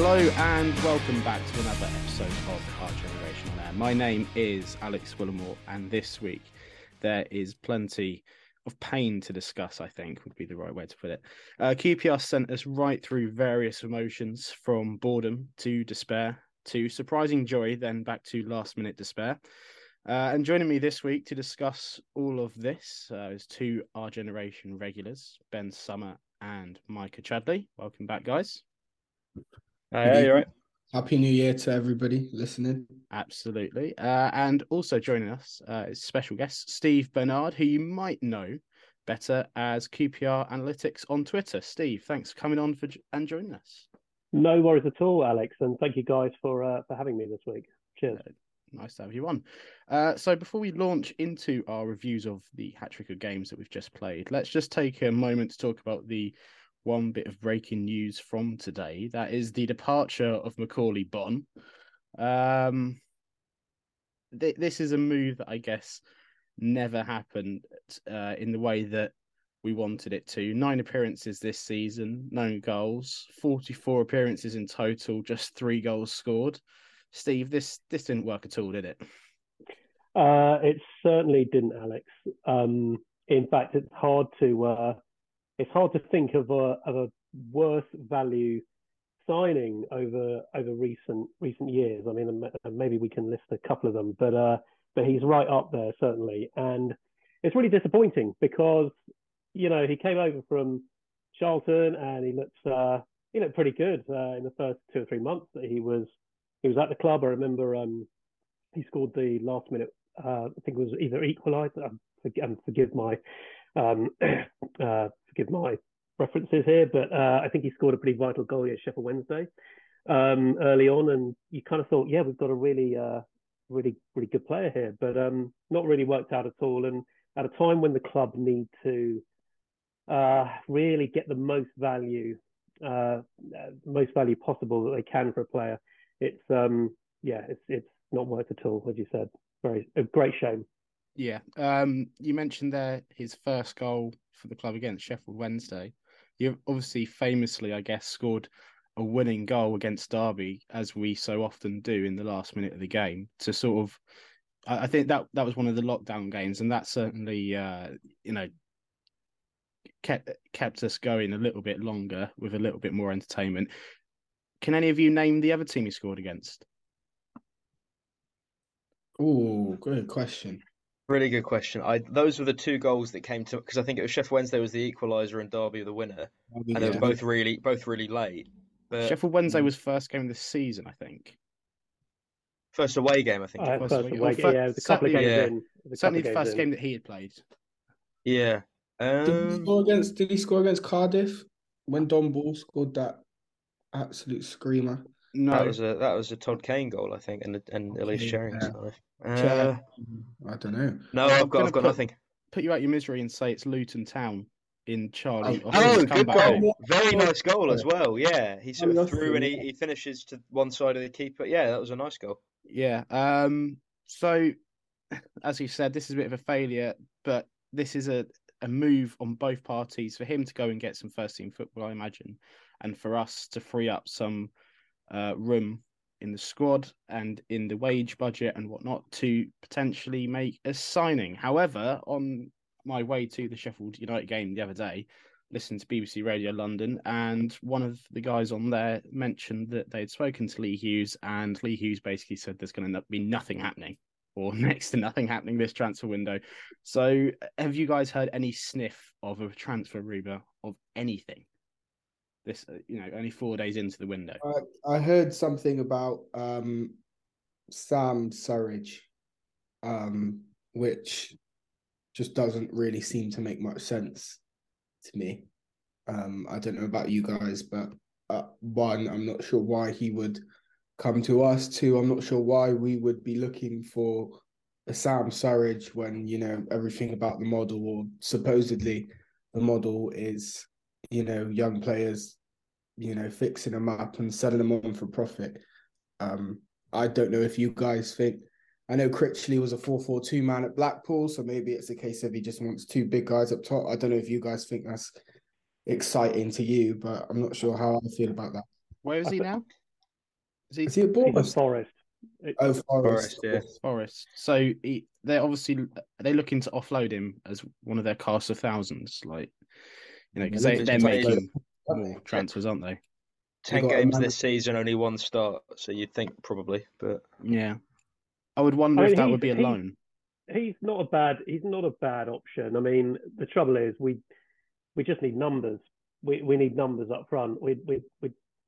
Hello and welcome back to another episode of Art Generation on Air. My name is Alex Willamore, and this week there is plenty of pain to discuss, I think would be the right way to put it. QPR sent us right through various emotions, from boredom to despair to surprising joy, then back to last-minute despair. And joining me this week to discuss all of this is two Our Generation regulars, Ben Summer and Micah Chadley. Welcome back, guys. Hey, you all right? Happy New Year to everybody listening. Absolutely. And also joining us is special guest Steve Bernard, who you might know better as QPR Analytics on Twitter. Steve, thanks for coming on and joining us. No worries at all, Alex, and thank you guys for having me this week. Cheers. Nice to have you on. So before we launch into our reviews of the hat-trick of games that we've just played, let's just take a moment to talk about the one bit of breaking news from today. That is the departure of Macaulay Bonn. This is a move that I guess never happened in the way that we wanted it to. 9 appearances this season, 9 goals, 44 appearances in total, just 3 goals scored. Steve, this didn't work at all, did it? It certainly didn't, Alex. In fact, it's hard to think of a worse value signing over recent years. I mean, maybe we can list a couple of them, but he's right up there certainly, and it's really disappointing because he came over from Charlton and he looked pretty good in the first 2 or 3 months that he was at the club. I remember he scored the last minute. I think it was either equalised. Forgive my references here, but I think he scored a pretty vital goal against Sheffield Wednesday early on, and you kind of thought, yeah, we've got a really good player here, but not really worked out at all. And at a time when the club need to really get the most value possible that they can for a player, it's not worth at all, as you said. A great shame. Yeah. You mentioned there his first goal for the club against Sheffield Wednesday. You've obviously famously, I guess, scored a winning goal against Derby, as we so often do in the last minute of the game, to sort of, I think that was one of the lockdown games, and that certainly, kept us going a little bit longer with a little bit more entertainment. Can any of you name the other team he scored against? Oh, good question. Really good question. Those were the 2 goals that came to, because I think it was Sheffield Wednesday was the equaliser and Derby the winner, and they were both really late. But Sheffield Wednesday was first game of the season, I think. First away game, I think. Certainly the first game that he had played. Yeah. Did he score against Cardiff when Don Ball scored that absolute screamer? No, that was a Todd Kane goal, I think, and Elise Shering's life. I don't know. No, I've got nothing. Put you out your misery and say it's Luton Town in Charlie. Oh, good goal! Home. Very nice goal as well. Yeah, he sort of threw and he finishes to one side of the keeper. Yeah, that was a nice goal. Yeah. So, as you said, this is a bit of a failure, but this is a move on both parties for him to go and get some first team football, I imagine, and for us to free up some room in the squad and in the wage budget and whatnot to potentially make a signing. However, on my way to the Sheffield United game the other day, listened to BBC Radio London, and one of the guys on there mentioned that they'd spoken to Lee Hughes, and Lee Hughes basically said there's going to be nothing happening or next to nothing happening this transfer window. So have you guys heard any sniff of a transfer rumor of anything? This, only 4 days into the window. I heard something about Sam Surridge, which just doesn't really seem to make much sense to me. I don't know about you guys, but 1, I'm not sure why he would come to us. 2, I'm not sure why we would be looking for a Sam Surridge when, everything about the model, or supposedly the model, is, young players, fixing them up and selling them on for profit. I don't know if you guys think. I know Critchley was a 4-4-2 man at Blackpool, so maybe it's a case of he just wants 2 big guys up top. I don't know if you guys think that's exciting to you, but I'm not sure how I feel about that. Where is he now? Is he at Bournemouth? Forest. Oh, Forest. Yeah. Forest. So they're obviously looking to offload him as one of their cast of thousands, like, you know, because they're making more transfers, aren't they? 10 games this season, only one start. So you'd think probably, but yeah, I would wonder if that would be a loan. He's not a bad option. I mean, the trouble is we just need numbers. We need numbers up front. We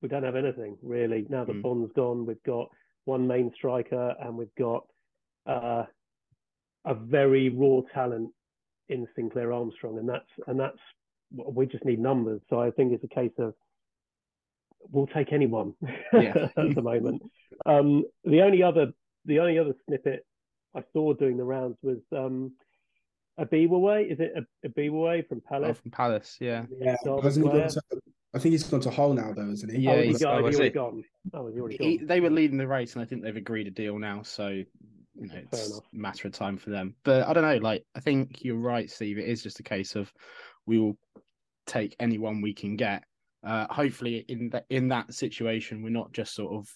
don't have anything really now that Bond's gone. We've got one main striker and we've got a very raw talent in Sinclair Armstrong, and that's we just need numbers. So I think it's a case of we'll take anyone at the moment. The only other snippet I saw doing the rounds was Abiwaway. Is it Abiwaway from Palace? Oh, from Palace, yeah. I think he's gone to Hull now, though, isn't he? Yeah, he's already gone. They were leading the race, and I think they've agreed a deal now. So, you know, it's a matter of time for them. But I don't know. Like, I think you're right, Steve. It is just a case of we will take anyone we can get. Hopefully, in that situation, we're not just sort of,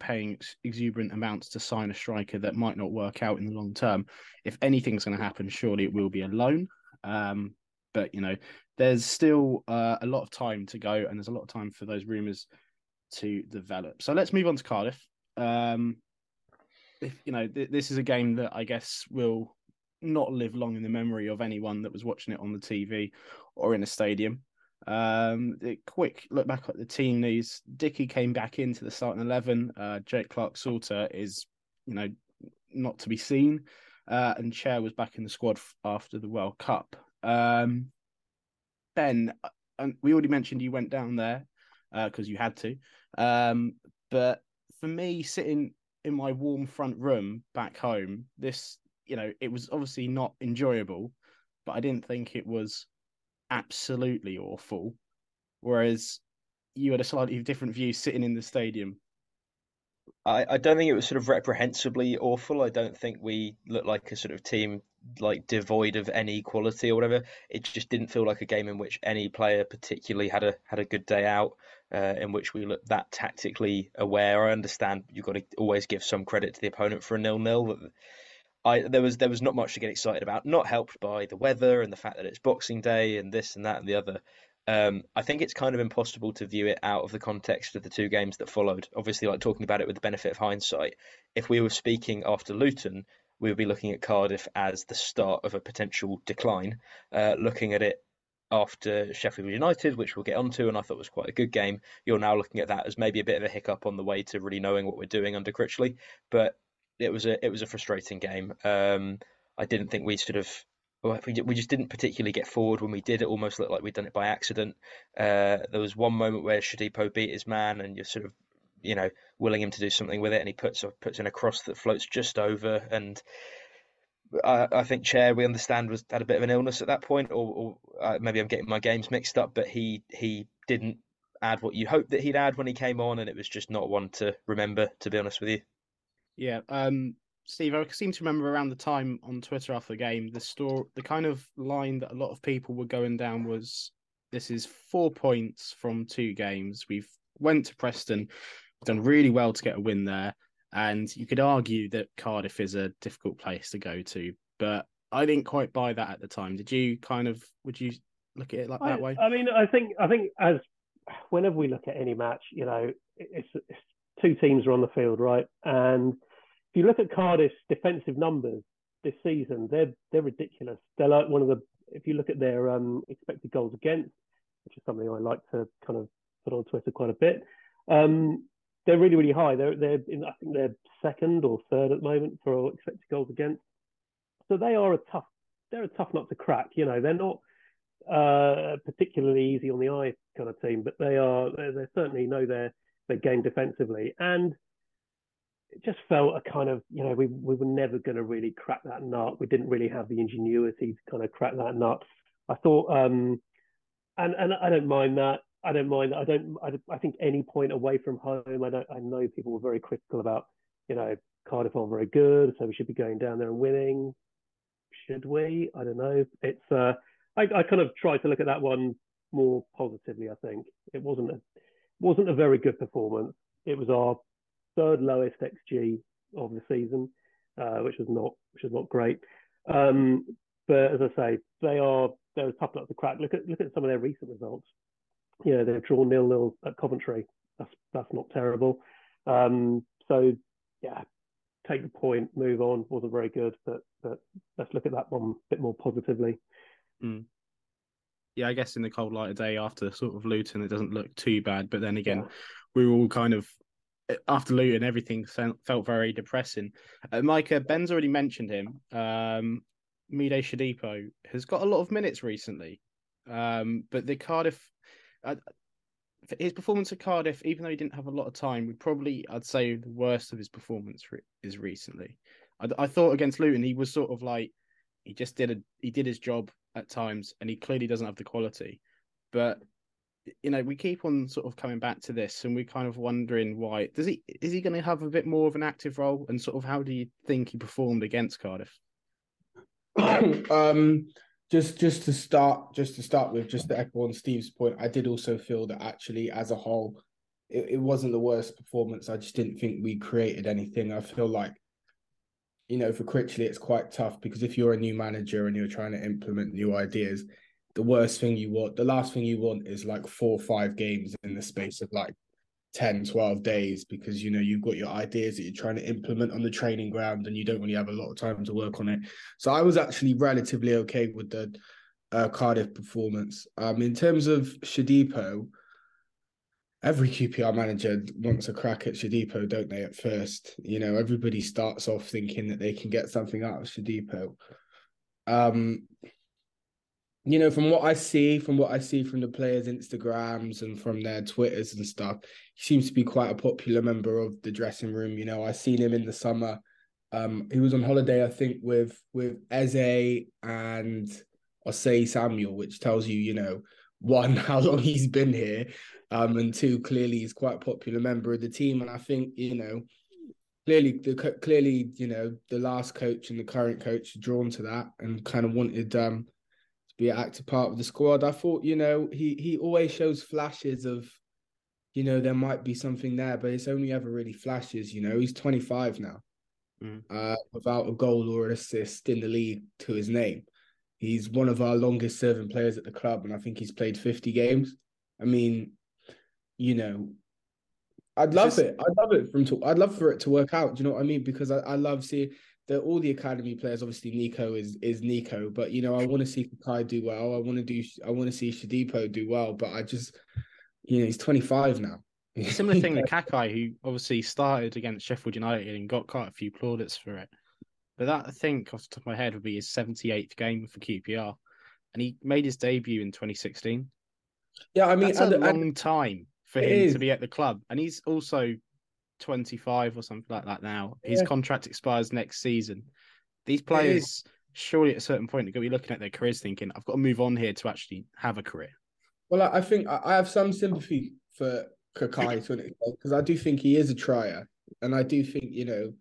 paying exuberant amounts to sign a striker that might not work out in the long term. If anything's going to happen, surely it will be a loan. But, you know, there's still a lot of time to go, and there's a lot of time for those rumours to develop. So let's move on to Cardiff. This is a game that I guess will not live long in the memory of anyone that was watching it on the TV or in a stadium. A quick look back at the team news. Dickie came back into the starting 11. Jake Clark-Salter is, not to be seen. And Chair was back in the squad after the World Cup. Ben, we already mentioned you went down there because you had to. But for me, sitting in my warm front room back home, this, it was obviously not enjoyable, but I didn't think it was absolutely awful. Whereas you had a slightly different view sitting in the stadium. I don't think it was sort of reprehensibly awful. I don't think we looked like a sort of team like devoid of any quality or whatever. It just didn't feel like a game in which any player particularly had a good day out, in which we looked that tactically aware. I understand you've got to always give some credit to the opponent for a 0-0. But there was not much to get excited about, not helped by the weather and the fact that it's Boxing Day and this and that and the other. I think it's kind of impossible to view it out of the context of the two games that followed. Obviously, like talking about it with the benefit of hindsight, if we were speaking after Luton, we would be looking at Cardiff as the start of a potential decline. Looking at it after Sheffield United, which we'll get onto, and I thought was quite a good game, you're now looking at that as maybe a bit of a hiccup on the way to really knowing what we're doing under Critchley. But it was a frustrating game. I didn't think we sort of... We just didn't particularly get forward. When we did, it almost looked like we'd done it by accident. There was one moment where Shodipo beat his man and you're sort of, willing him to do something with it, and he puts in a cross that floats just over. And I think Chair, we understand, had a bit of an illness at that point, or maybe I'm getting my games mixed up, but he didn't add what you hoped that he'd add when he came on, and it was just not one to remember, to be honest with you. Yeah, Steve, I seem to remember around the time on Twitter after the game, the kind of line that a lot of people were going down was, this is 4 points from 2 games. We've went to Preston, done really well to get a win there. And you could argue that Cardiff is a difficult place to go to, but I didn't quite buy that at the time. Did you would you look at it that way? I mean, I think as whenever we look at any match, it's two teams are on the field, right? And if you look at Cardiff's defensive numbers this season, they're ridiculous. They're like if you look at their expected goals against, which is something I like to kind of put on Twitter quite a bit, they're really, really high. I think they're second or third at the moment for expected goals against. So they're a tough nut to crack. They're not particularly easy on the eye kind of team, but they certainly know their game defensively. And it just felt a kind of, we were never going to really crack that nut. We didn't really have the ingenuity to kind of crack that nut. I thought, and I don't mind that. I don't mind. I think any point away from home. I know people were very critical about, Cardiff aren't very good, so we should be going down there and winning. Should we? I don't know. It's. I kind of tried to look at that one more positively. I think it wasn't a very good performance. It was our third lowest XG of the season, which was not great. But as I say, they're a tough nut to crack. Look at some of their recent results. You know, they've drawn 0-0 at Coventry. That's not terrible. So yeah, take the point, move on. Wasn't very good, but let's look at that one a bit more positively. Mm. Yeah, I guess in the cold light of day after sort of Luton, it doesn't look too bad. But then again, we were all kind of, after Luton, everything felt very depressing. Micah, Ben's already mentioned him. Mide Shodipo has got a lot of minutes recently. But the Cardiff... his performance at Cardiff, even though he didn't have a lot of time, would probably, I'd say, the worst of his performance is recently. I thought against Luton, he was sort of like, he did his job at times, and he clearly doesn't have the quality. But, you know, we keep on sort of coming back to this, and we're kind of wondering why. Is he going to have a bit more of an active role, and sort of how do you think he performed against Cardiff? Just to start with, to echo on Steve's point, I did also feel that actually, as a whole, it wasn't the worst performance. I just didn't think we created anything. I feel like, you know, for Critchley, it's quite tough because if you're a new manager and you're trying to implement new ideas, the last thing you want is like 4 or 5 games in the space of like 10, 12 days because, you know, you've got your ideas that you're trying to implement on the training ground and you don't really have a lot of time to work on it. So I was actually relatively okay with the Cardiff performance. In terms of Shodipo, every QPR manager wants a crack at Shodipo, don't they, at first? You know, everybody starts off thinking that they can get something out of Shodipo. You know, from what I see from the players' Instagrams and from their Twitters and stuff, he seems to be quite a popular member of the dressing room. You know, I seen him in the summer. He was on holiday, I think, with Eze and Osayi-Samuel, which tells you, you know, 1, how long he's been here, and 2, clearly he's quite a popular member of the team. And I think, you know, clearly, you know, the last coach and the current coach are drawn to that and kind of wanted to be an active part of the squad. I thought, you know, he always shows flashes of, you know, there might be something there, but it's only ever really flashes. You know, he's 25 now, without a goal or an assist in the league to his name. He's one of our longest serving players at the club, and I think he's played 50 games. I mean, you know, I'd love for it to work out. Do you know what I mean? Because I love seeing that all the academy players. Obviously, Nico is Nico, but you know, I want to see Kakai do well. I want to see Shodipo do well. But I just, you know, he's 25 now. Similar thing with Kakai, who obviously started against Sheffield United and got quite a few plaudits for it. But that, I think, off the top of my head, would be his 78th game for QPR. And he made his debut in 2016. Yeah, I mean... That's a long time for him to be at the club. And he's also 25 or something like that now. His contract expires next season. These players, surely at a certain point, are going to be looking at their careers thinking, I've got to move on here to actually have a career. Well, I think I have some sympathy for Kakai to an extent, because I do think he is a trier. And I do think, you know...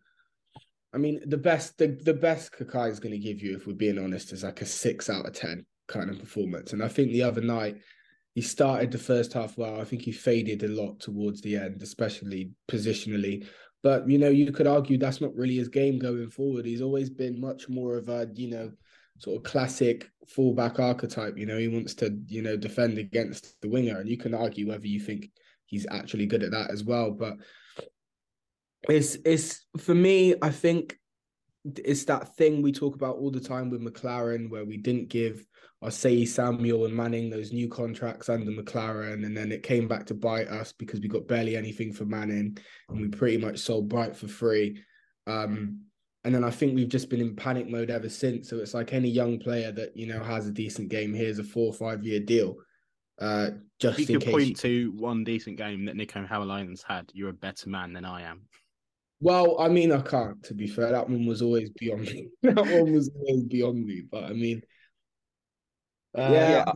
I mean, the best Kakai is going to give you, if we're being honest, is like a 6 out of 10 kind of performance. And I think the other night, he started the first half well. I think he faded a lot towards the end, especially positionally. But, you know, you could argue that's not really his game going forward. He's always been much more of a, you know, sort of classic fullback archetype. You know, he wants to, you know, defend against the winger. And you can argue whether you think he's actually good at that as well. But... It's for me, I think it's that thing we talk about all the time with McLaren, where we didn't give Osayi-Samuel and Manning those new contracts under McLaren, and then it came back to bite us because we got barely anything for Manning, and we pretty much sold Bright for free. And then I think we've just been in panic mode ever since. So it's like any young player that, you know, has a decent game, here's a 4 or 5 year deal. Just if you could point to one decent game that Nico Hauline's had, you're a better man than I am. Well, I mean, I can't, to be fair. That one was always beyond me. But, I mean, I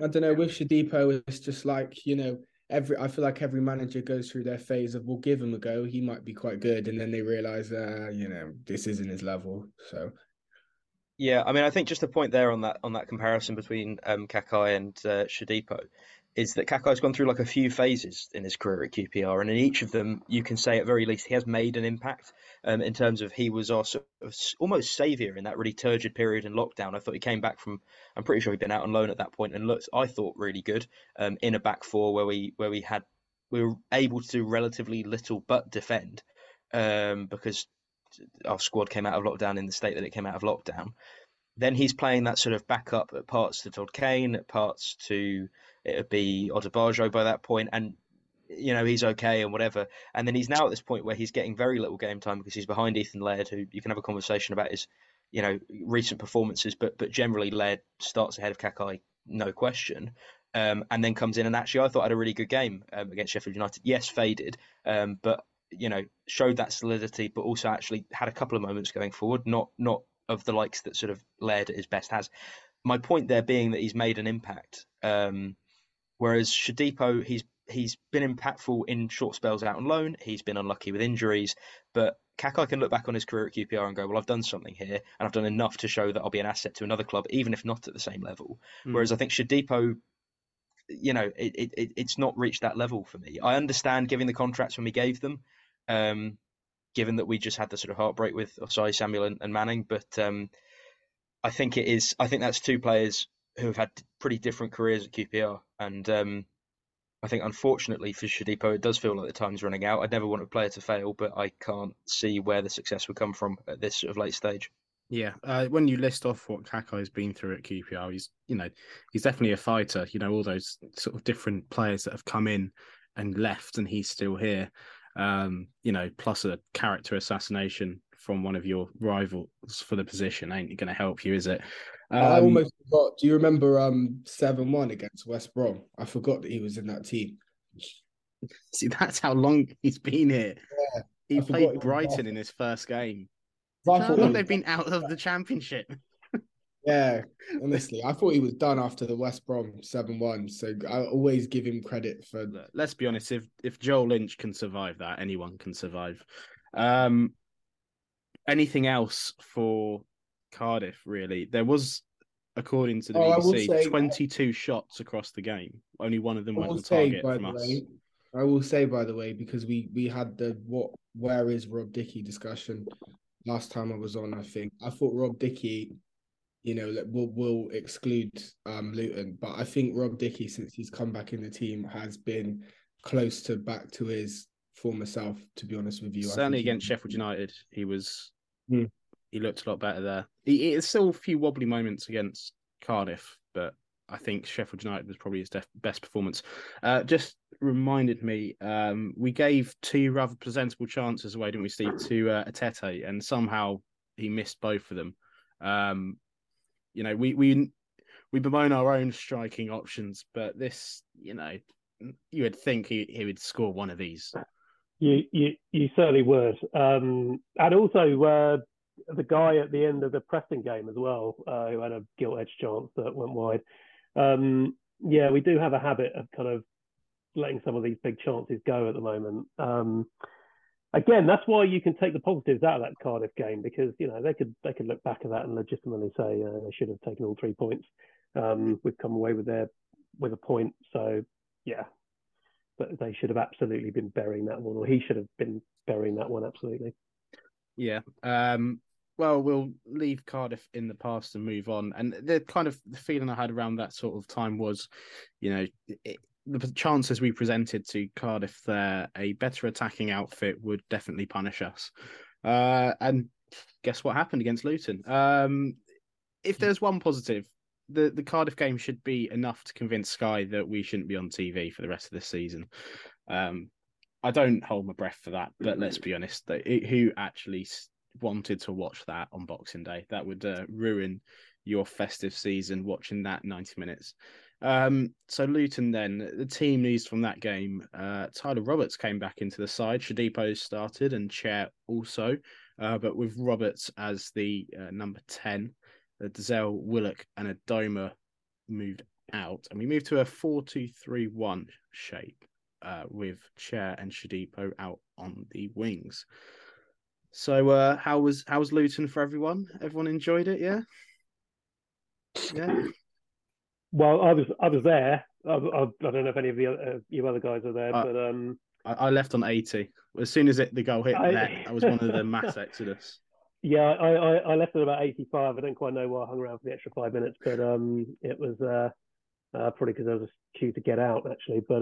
don't know. With Shodipo, it's just like, you know, I feel like every manager goes through their phase of, we'll give him a go. He might be quite good. And then they realise, you know, this isn't his level. So, yeah, I mean, I think just a point there on that comparison between Kakai and Shodipo. is that Kaká has gone through like a few phases in his career at QPR, and in each of them, you can say at very least he has made an impact. In terms of he was our sort of almost saviour in that really turgid period in lockdown. I thought he came back from, I'm pretty sure he'd been out on loan at that point, and looked, I thought, really good in a back four where we were able to do relatively little but defend, because our squad came out of lockdown in the state that it came out of lockdown. Then he's playing that sort of backup at parts to Todd Kane, at parts to, it would be Odebajo by that point, and, you know, he's okay and whatever. And then he's now at this point where he's getting very little game time because he's behind Ethan Laird, who you can have a conversation about his, you know, recent performances, but generally Laird starts ahead of Kaká, no question. And then comes in and actually I thought had a really good game against Sheffield United. Yes, faded, but, you know, showed that solidity, but also actually had a couple of moments going forward, not of the likes that sort of Laird at his best has. My point there being that he's made an impact. Whereas Shodipo, he's been impactful in short spells out on loan. He's been unlucky with injuries, but Kaká can look back on his career at QPR and go, well, I've done something here and I've done enough to show that I'll be an asset to another club, even if not at the same level. Mm. Whereas I think Shodipo, you know, it's not reached that level for me. I understand giving the contracts when we gave them, given that we just had the sort of heartbreak with Osayi-Samuel and Manning, but I think that's two players who have had pretty different careers at QPR, and I think unfortunately for Shodipo, it does feel like the time's running out. I'd never want a player to fail, but I can't see where the success would come from at this sort of late stage. Yeah, when you list off what Kaká has been through at QPR, he's definitely a fighter. You know, all those sort of different players that have come in and left, and he's still here. You know, plus a character assassination from one of your rivals for the position ain't going to help you, is it? I almost forgot. Do you remember 7-1 against West Brom? I forgot that he was in that team. See, that's how long he's been here. Yeah, he played Brighton in his first game. I thought they've been out of the Championship. Yeah, honestly, I thought he was done after the West Brom 7-1. So I always give him credit for. Let's be honest, if Joel Lynch can survive that, anyone can survive. Anything else for Cardiff? Really, there was, according to the BBC, 22 shots across the game. Only one of them went on target from us. I will say, by the way, because we had the where is Rob Dickie discussion. Last time I was on, I think I thought Rob Dickie, you know, will exclude Luton, but I think Rob Dickie, since he's come back in the team, has been close to back to his former self. To be honest with you, certainly against Sheffield United, he looked a lot better there. It's still a few wobbly moments against Cardiff, but I think Sheffield United was probably his best performance. Just reminded me, we gave two rather presentable chances away, didn't we, Steve, to Atete, and somehow he missed both of them. You know, we bemoan our own striking options, but this, you know, you would think he would score one of these. You certainly would. And also, the guy at the end of the Preston game as well, who had a gilt-edged chance that went wide. Yeah, we do have a habit of kind of letting some of these big chances go at the moment. Again, that's why you can take the positives out of that Cardiff game, because, you know, they could look back at that and legitimately say they should have taken all 3 points. We've come away with a point, so yeah, but they should have absolutely been burying that one, or he should have been burying that one absolutely. Yeah. Well, we'll leave Cardiff in the past and move on. And the feeling I had around that sort of time was, you know, the chances we presented to Cardiff there, a better attacking outfit would definitely punish us. And guess what happened against Luton? If there's one positive, the Cardiff game should be enough to convince Sky that we shouldn't be on TV for the rest of this season. I don't hold my breath for that, but let's be honest, who actually wanted to watch that on Boxing Day? That would ruin your festive season, watching that 90 minutes. So Luton then, the team news from that game, Tyler Roberts came back into the side, Shodipo started and Chair also, but with Roberts as the number 10, Dzell, Willock and Adoma moved out, and we moved to a 4-2-3-1 shape. With Chair and Shodipo out on the wings. So how was Luton for everyone? Everyone enjoyed it, yeah? Well, I was there. I don't know if any of the you other guys are there, but I left on 80 as soon as the goal hit. That was one of the mass exodus. Yeah, I left at about 85. I don't quite know why I hung around for the extra 5 minutes, but it was probably because I was queued to get out actually. But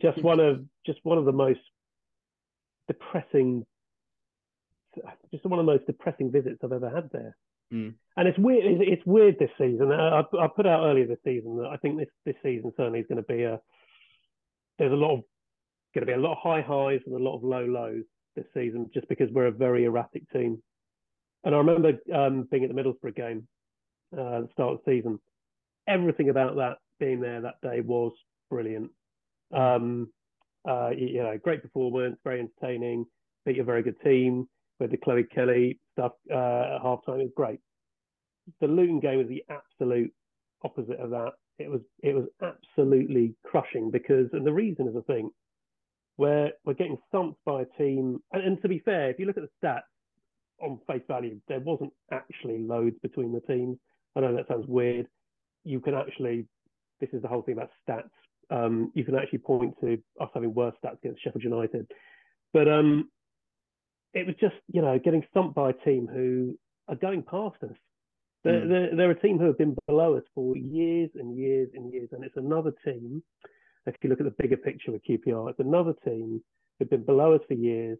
just one of the most depressing, visits I've ever had there. Mm. And it's weird. It's weird this season. I put out earlier this season that I think this season certainly is going to be a lot of high highs and a lot of low lows this season, just because we're a very erratic team. And I remember being at the Middlesbrough game at the start of the season. Everything about that being there that day was brilliant. Great performance, very entertaining. Beat a very good team. With the Chloe Kelly stuff at halftime, it was great. The Luton game was the absolute opposite of that. It was absolutely crushing because, and the reason is, I think, we're getting thumped by a team. And to be fair, if you look at the stats on face value, there wasn't actually loads between the teams. I know that sounds weird. This is the whole thing about stats. You can actually point to us having worse stats against Sheffield United, but. It was just, getting stumped by a team who are going past us. They're a team who have been below us for years and years and years. And it's another team, if you look at the bigger picture with QPR, it's another team who've been below us for years,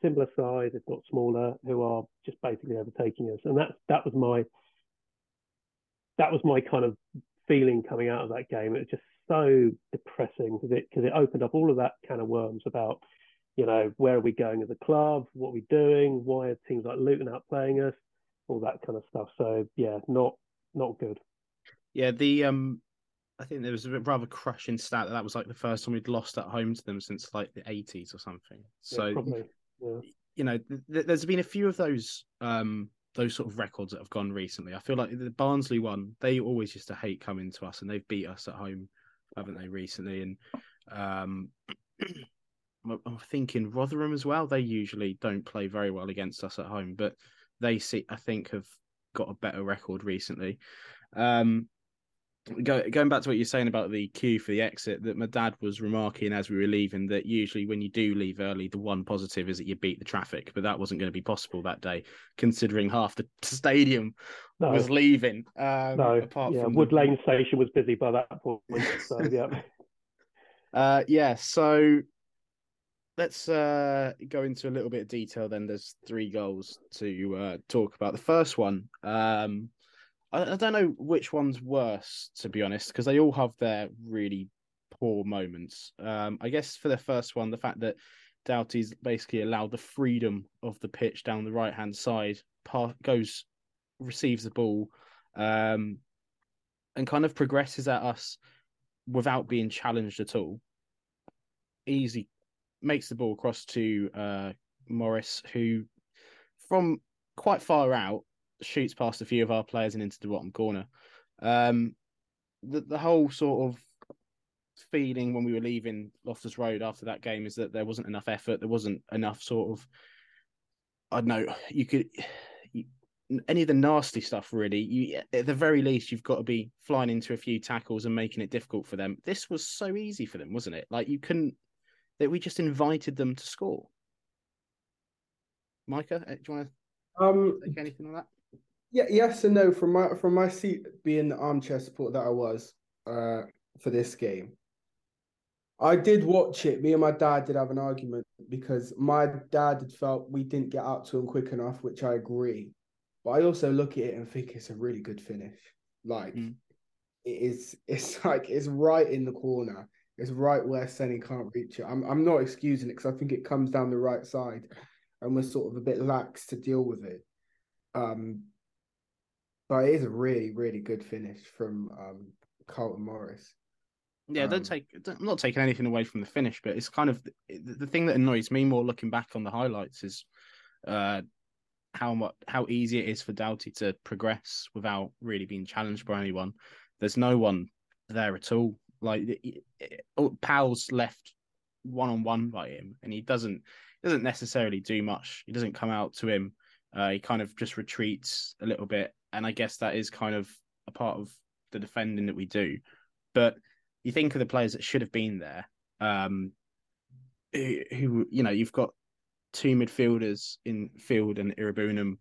similar size, if not smaller, who are just basically overtaking us. And that was my kind of feeling coming out of that game. It was just so depressing because it opened up all of that can of worms about... where are we going as a club? What are we doing? Why are teams like Luton outplaying us? All that kind of stuff. So yeah, not good. Yeah, I think there was a rather crushing stat that was like the first time we'd lost at home to them since like the 80s or something. So yeah, probably. Yeah. There's been a few of those sort of records that have gone recently. I feel like the Barnsley one, they always used to hate coming to us, and they've beat us at home, haven't they, recently? And I'm thinking Rotherham as well. They usually don't play very well against us at home, but they have got a better record recently. Going back to what you're saying about the queue for the exit, that my dad was remarking as we were leaving that usually when you do leave early, the one positive is that you beat the traffic, but that wasn't going to be possible that day, considering half the stadium was leaving. Apart from Wood Lane Station was busy by that point. So yeah. So. Let's go into a little bit of detail then. There's three goals to talk about. The first one, I don't know which one's worse, to be honest, because they all have their really poor moments. I guess for the first one, the fact that Doughty's basically allowed the freedom of the pitch down the right-hand side, receives the ball and kind of progresses at us without being challenged at all. Easy. Makes the ball across to Morris, who from quite far out shoots past a few of our players and into the bottom corner. The whole sort of feeling when we were leaving Loftus Road after that game is that there wasn't enough effort. There wasn't enough sort of, I don't know, any of the nasty stuff really. At the very least, you've got to be flying into a few tackles and making it difficult for them. This was so easy for them, wasn't it? Like that we just invited them to score. Micah, do you want to think anything on that? Yeah, yes and no. From my seat, being the armchair support that I was for this game, I did watch it. Me and my dad did have an argument because my dad had felt we didn't get out to him quick enough, which I agree. But I also look at it and think it's a really good finish. Like it's right in the corner. It's right where Seni can't reach it. I'm not excusing it because I think it comes down the right side and we're sort of a bit lax to deal with it. But it is a really, really good finish from Carlton Morris. Yeah, I'm not taking anything away from the finish, but it's kind of the thing that annoys me more looking back on the highlights is how easy it is for Doughty to progress without really being challenged by anyone. There's no one there at all. Like Powell's left one-on-one by him, and he doesn't necessarily do much. He doesn't come out to him. He kind of just retreats a little bit, and I guess that is kind of a part of the defending that we do. But you think of the players that should have been there, who you know, you've got two midfielders in Field and Iribunum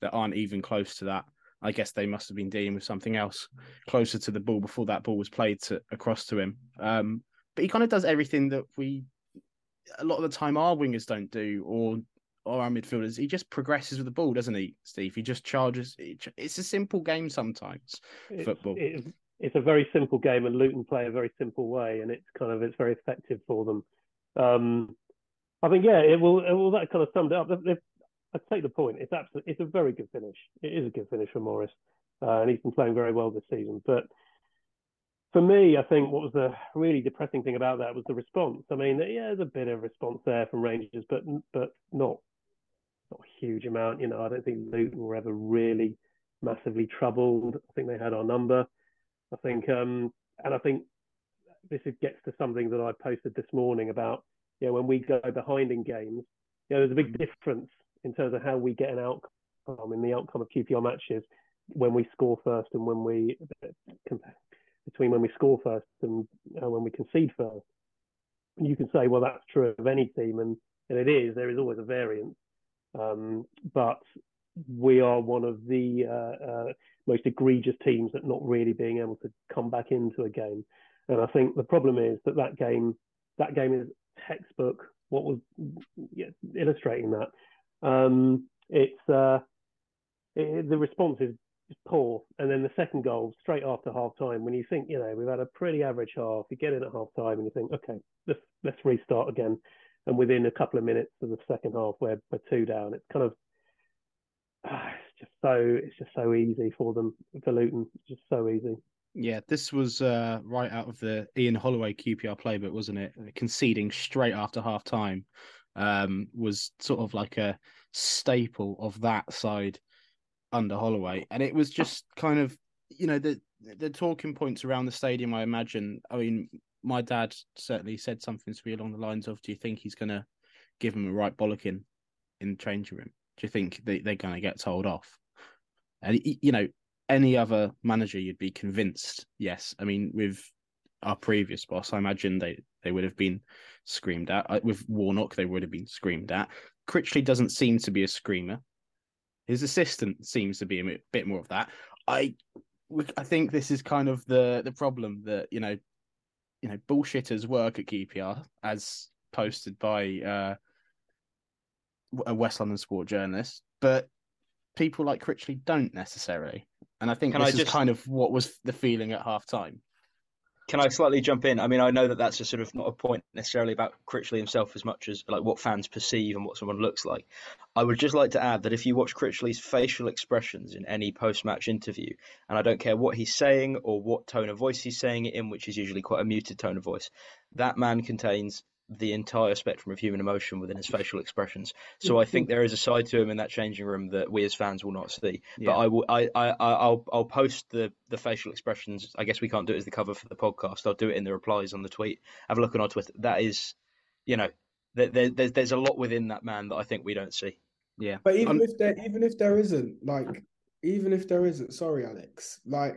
that aren't even close to that. I guess they must have been dealing with something else closer to the ball before that ball was played across to him. But he kind of does everything that we, a lot of the time, our wingers don't do, or our midfielders. He just progresses with the ball, doesn't he, Steve? He just charges. It's a simple game sometimes, football. It's a very simple game, and Luton play a very simple way, and it's very effective for them. I think, it will that kind of summed it up. I take the point. It's a very good finish. It is a good finish for Morris, and he's been playing very well this season. But for me, I think what was the really depressing thing about that was the response. I mean, there's a bit of response there from Rangers, but not a huge amount. You know, I don't think Luton were ever really massively troubled. I think they had our number. I think, and I think this gets to something that I posted this morning about, when we go behind in games, there's a big difference in terms of how we get an outcome in the outcome of QPR matches when we score first and when we concede first. And you can say, well, that's true of any team, and it is. There is always a variance, but we are one of the most egregious teams at not really being able to come back into a game. And I think the problem is that game is textbook. What was illustrating that? The response is poor, and then the second goal straight after half time, when you think we've had a pretty average half, you get in at half time and you think, okay, let's restart again, and within a couple of minutes of the second half we're two down. It's just so easy for them, for Luton. It's just so easy. Yeah, this was right out of the Ian Holloway QPR playbook, wasn't it? Conceding straight after half time was sort of like a staple of that side under Holloway. And it was just kind of, the talking points around the stadium, I imagine. I mean, my dad certainly said something to me along the lines of, do you think he's going to give him a right bollocking in the changing room? Do you think they're going to get told off? And, any other manager, you'd be convinced, yes. I mean, with our previous boss, I imagine they would have been screamed at. With Warnock, they would have been screamed at. Critchley doesn't seem to be a screamer. His assistant seems to be a bit more of that. I think this is kind of the problem that, bullshitters work at QPR, as posted by a West London sport journalist, but people like Critchley don't necessarily. And I think this is kind of what was the feeling at half-time. Can I slightly jump in? I mean, I know that's a sort of not a point necessarily about Critchley himself as much as like what fans perceive and what someone looks like. I would just like to add that if you watch Critchley's facial expressions in any post-match interview, and I don't care what he's saying or what tone of voice he's saying it in, which is usually quite a muted tone of voice, that man contains the entire spectrum of human emotion within his facial expressions. So I think there is a side to him in that changing room that we as fans will not see. Yeah. But I'll post the facial expressions. I guess we can't do it as the cover for the podcast. I'll do it in the replies on the tweet. Have a look on our Twitter. That is, there's a lot within that man that I think we don't see. Yeah. But even if there isn't, sorry, Alex, I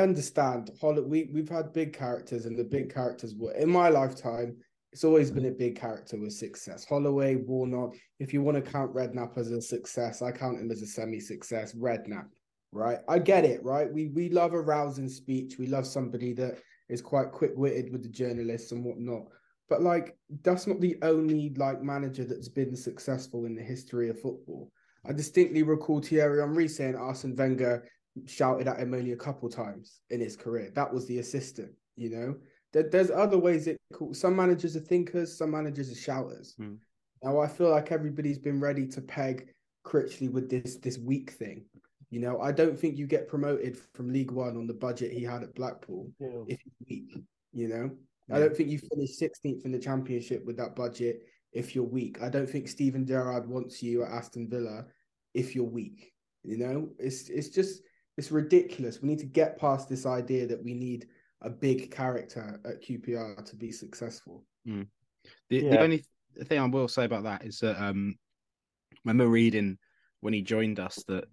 understand. We've had big characters, and the big characters were, in my lifetime, it's always been a big character with success. Holloway, Warnock. If you want to count Redknapp as a success, I count him as a semi-success. Redknapp, right? I get it, right? We love a rousing speech. We love somebody that is quite quick-witted with the journalists and whatnot. But that's not the only manager that's been successful in the history of football. I distinctly recall Thierry Henry saying Arsene Wenger shouted at him only a couple times in his career. That was the assistant, There's other ways some managers are thinkers, some managers are shouters. Mm. Now, I feel like everybody's been ready to peg Critchley with this weak thing. I don't think you get promoted from League One on the budget he had at Blackpool if you're weak, Yeah. I don't think you finish 16th in the Championship with that budget if you're weak. I don't think Steven Gerrard wants you at Aston Villa if you're weak, It's just... It's ridiculous. We need to get past this idea that we need a big character at QPR to be successful. Mm. The only thing I will say about that is that I remember reading when he joined us that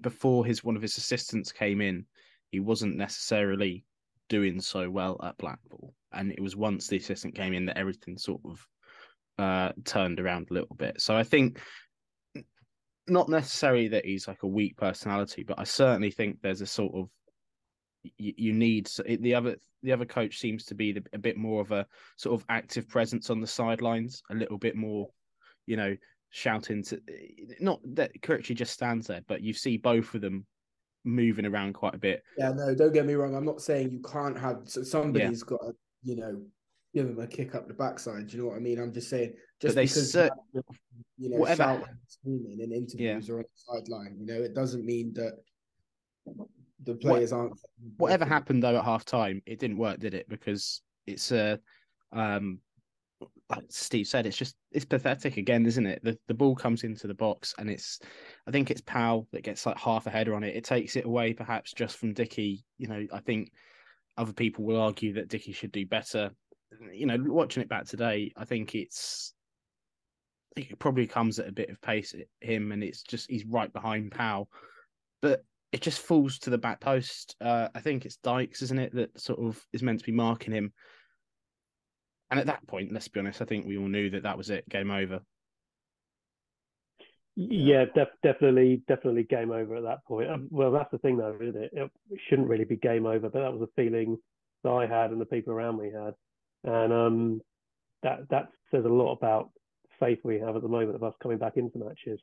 before one of his assistants came in, he wasn't necessarily doing so well at Blackpool. And it was once the assistant came in that everything sort of turned around a little bit. So I think not necessarily that he's like a weak personality, but I certainly think there's a sort of, you need the other coach seems to be a bit more of a sort of active presence on the sidelines, a little bit more, you know, shouting to, not that Critchley just stands there, but you see both of them moving around quite a bit. Yeah, no, don't get me wrong. I'm not saying you can't have, so somebody's got to, you know, give them a kick up the backside. Do you know what I mean? I'm just saying, just because you know, whatever, shouting and screaming in interviews or on the sideline, you know, it doesn't mean that the players aren't. Whatever happened though at half time, it didn't work, did it? Because it's like Steve said, it's pathetic again, isn't it? The ball comes into the box and I think it's Powell that gets like half a header on it. It takes it away perhaps just from Dickie. You know, I think other people will argue that Dickie should do better. You know, watching it back today, I think it probably comes at a bit of pace at him, and it's just he's right behind Powell, but it just falls to the back post. I think it's Dykes, isn't it, that sort of is meant to be marking him. And at that point, let's be honest, I think we all knew that was it, game over. Yeah, definitely game over at that point. Well, that's the thing though, isn't it? It shouldn't really be game over, but that was the feeling that I had and the people around me had. And that says a lot about faith we have at the moment of us coming back into matches,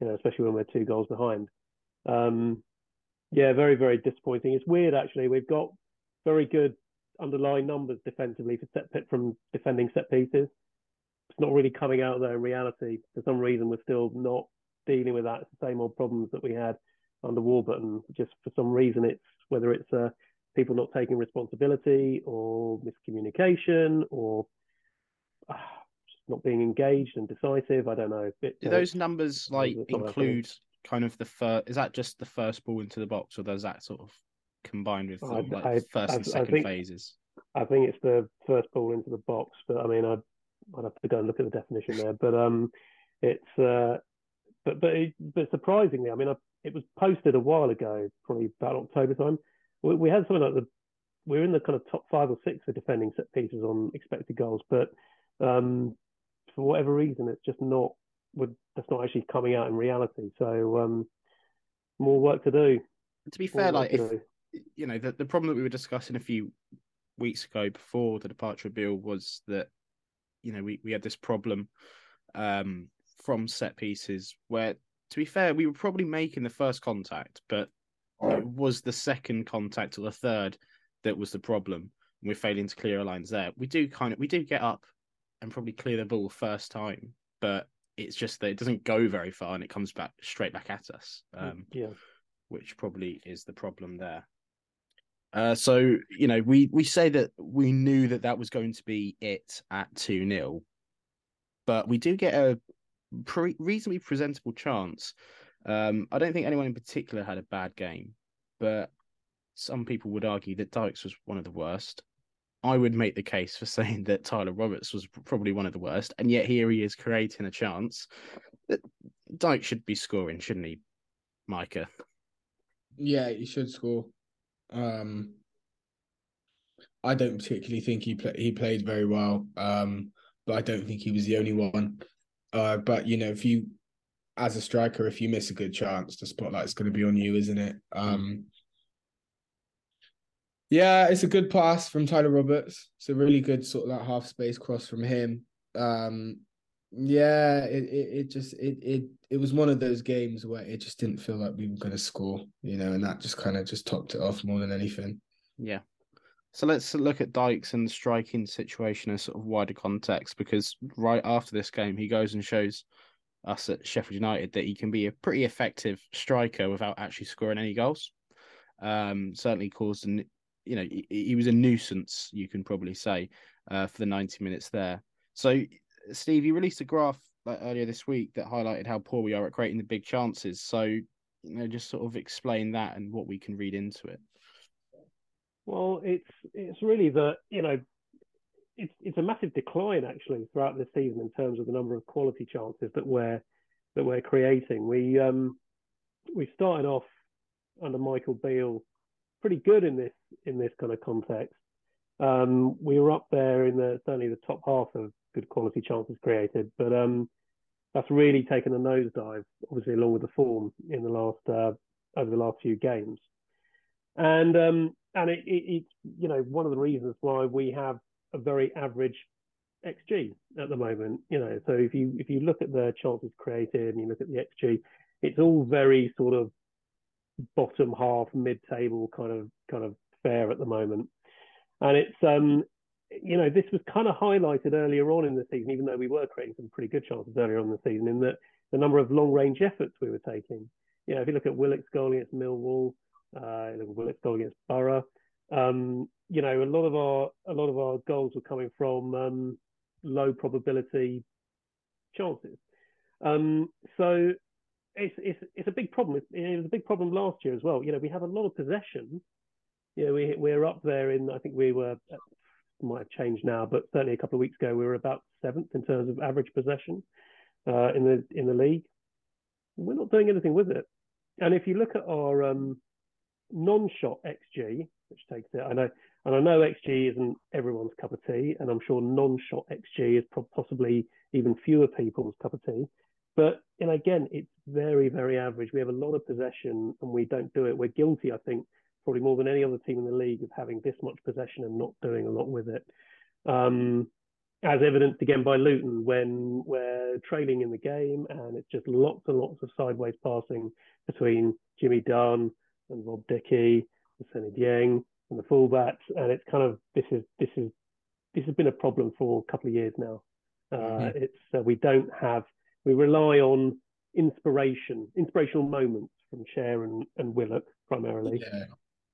you know, especially when we're 2 goals behind. Yeah, very, very disappointing. It's weird, actually. We've got very good underlying numbers defensively from defending set pieces. It's not really coming out there in reality. For some reason, we're still not dealing with that. It's the same old problems that we had under Warburton. Just for some reason, it's whether it's people not taking responsibility or miscommunication or just not being engaged and decisive. I don't know. Do those numbers like include kind of is that just the first ball into the box, or does that sort of combined with the first and second phases? I think it's the first ball into the box, but I mean, I'd have to go and look at the definition there. But it's but surprisingly, I mean, it was posted a while ago, probably about October time. We had something like we're in the kind of top 5 or 6 for defending set pieces on expected goals, but for whatever reason, it's just not. That's not actually coming out in reality. So more work to do. To be fair, like you know, the problem that we were discussing a few weeks ago before the departure of Bill was that, you know, we had this problem from set pieces where, to be fair, we were probably making the first contact, but it was the second contact or the third that was the problem. We're failing to clear our lines there. We do get up and probably clear the ball first time, but it's just that it doesn't go very far and it comes back straight back at us. Which probably is the problem there. So, you know, we say that we knew that was going to be it at 2-0, but we do get a reasonably presentable chance. I don't think anyone in particular had a bad game, but some people would argue that Dykes was one of the worst. I would make the case for saying that Tyler Roberts was probably one of the worst, and yet here he is creating a chance. Dykes should be scoring, shouldn't he, Micah? Yeah, he should score. I don't particularly think he played very well, but I don't think he was the only one. But, you know, if you... as a striker, if you miss a good chance, the spotlight's going to be on you, isn't it? Yeah, it's a good pass from Tyler Roberts. It's a really good sort of that half-space cross from him. Yeah, it was one of those games where it just didn't feel like we were going to score, you know, and that just kind of just topped it off more than anything. Yeah. So let's look at Dykes and the striking situation in a sort of wider context, because right after this game, he goes and shows us at Sheffield United that he can be a pretty effective striker without actually scoring any goals. Certainly caused, you know, he was a nuisance, you can probably say, for the 90 minutes there. So, Steve, you released a graph earlier this week that highlighted how poor we are at creating the big chances. So, you know, just sort of explain that and what we can read into it. Well, it's really that, you know, it's a massive decline actually throughout this season in terms of the number of quality chances that we're creating. We started off under Michael Beale pretty good in this kind of context. We were up there in certainly the top half of good quality chances created, but that's really taken a nosedive, obviously, along with the form in the last over the last few games, and it's one of the reasons why we have a very average XG at the moment. So if you look at the chances created and you look at the XG, it's all very sort of bottom half, mid-table kind of fair at the moment. And it's this was kind of highlighted earlier on in the season, even though we were creating some pretty good chances earlier on in the season, in that the number of long-range efforts we were taking. If you look at Willock's goal against Millwall, Willock's goal against Borough, a lot of our goals were coming from low probability chances. So it's a big problem. It was a big problem last year as well. We have a lot of possession. We're up there in, I think we were, might have changed now, but certainly a couple of weeks ago we were about 7th in terms of average possession in the league. We're not doing anything with it. And if you look at our non-shot XG, which takes it, I know XG isn't everyone's cup of tea, and I'm sure non-shot XG is possibly even fewer people's cup of tea. But again, it's very, very average. We have a lot of possession and we don't do it. We're guilty, I think, probably more than any other team in the league, of having this much possession and not doing a lot with it. As evidenced again by Luton, when we're trailing in the game and it's just lots and lots of sideways passing between Jimmy Dunn and Rob Dickey and Seni Dieng and the fullbacks, and it's kind of this has been a problem for a couple of years now. We rely on inspirational moments from Chair and Willock primarily. Yeah.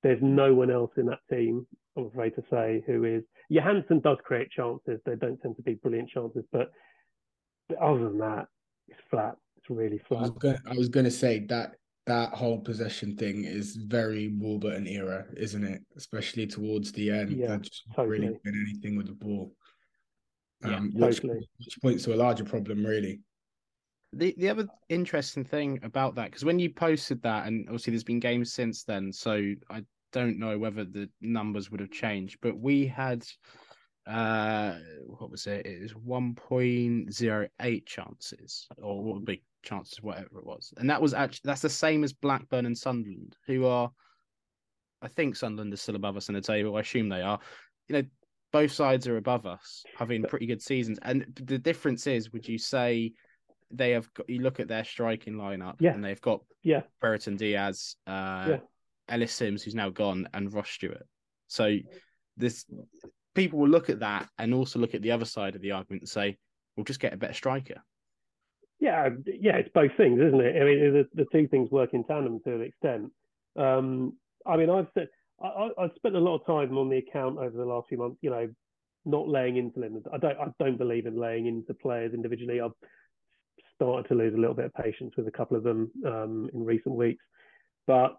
There's no one else in that team, I'm afraid to say, who is. Johansson does create chances. They don't tend to be brilliant chances, but other than that, it's flat. It's really flat. I was going to say that whole possession thing is very Warburton era, isn't it? Especially towards the end. Yeah, totally. Really been anything with the ball. Which points to a larger problem, really. The other interesting thing about that, because when you posted that, and obviously there's been games since then, so I don't know whether the numbers would have changed, but we had, what was it? It was 1.08 chances, or what would be chances, whatever it was. And that was that's the same as Blackburn and Sunderland, who are, I think Sunderland is still above us in the table. I assume they are. Both sides are above us, having pretty good seasons. And the difference is, would you say... They have got, you look at their striking lineup, and they've got Brereton Diaz, Ellis Sims, who's now gone, and Ross Stewart. So this people will look at that and also look at the other side of the argument and say, we'll just get a better striker. Yeah, it's both things, isn't it? I mean, the two things work in tandem to an extent. I've spent a lot of time on the account over the last few months, not laying into them. I don't believe in laying into players individually. I've started to lose a little bit of patience with a couple of them in recent weeks, but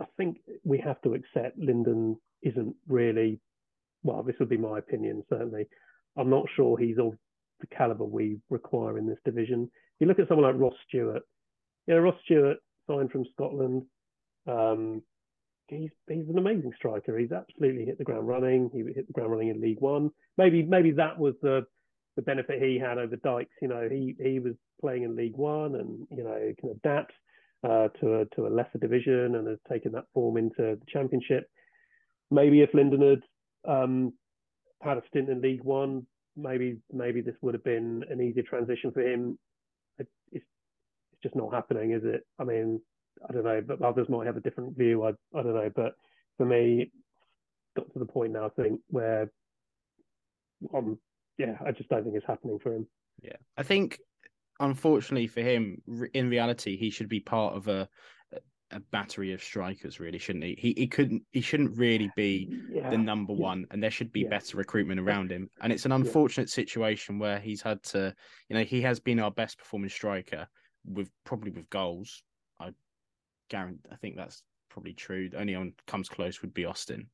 I think we have to accept Lyndon isn't really. Well, this would be my opinion. Certainly, I'm not sure he's of the caliber we require in this division. If you look at someone like Ross Stewart, Ross Stewart signed from Scotland. He's an amazing striker. He's absolutely hit the ground running. He hit the ground running in League One. Maybe that was the benefit he had over Dykes. He was playing in League One and, can adapt to a lesser division and has taken that form into the Championship. Maybe if Lyndon had had a stint in League One, maybe this would have been an easier transition for him. It's just not happening, is it? I mean, I don't know, but others might have a different view. I don't know, but for me, got to the point now, I think, where I just don't think it's happening for him. Yeah, I think, unfortunately for him, in reality, he should be part of a battery of strikers, really, shouldn't he? He shouldn't really be the number one, and there should be better recruitment around him. And it's an unfortunate situation where he's had to, he has been our best performing striker with goals. I think that's probably true. The only one comes close would be Austin,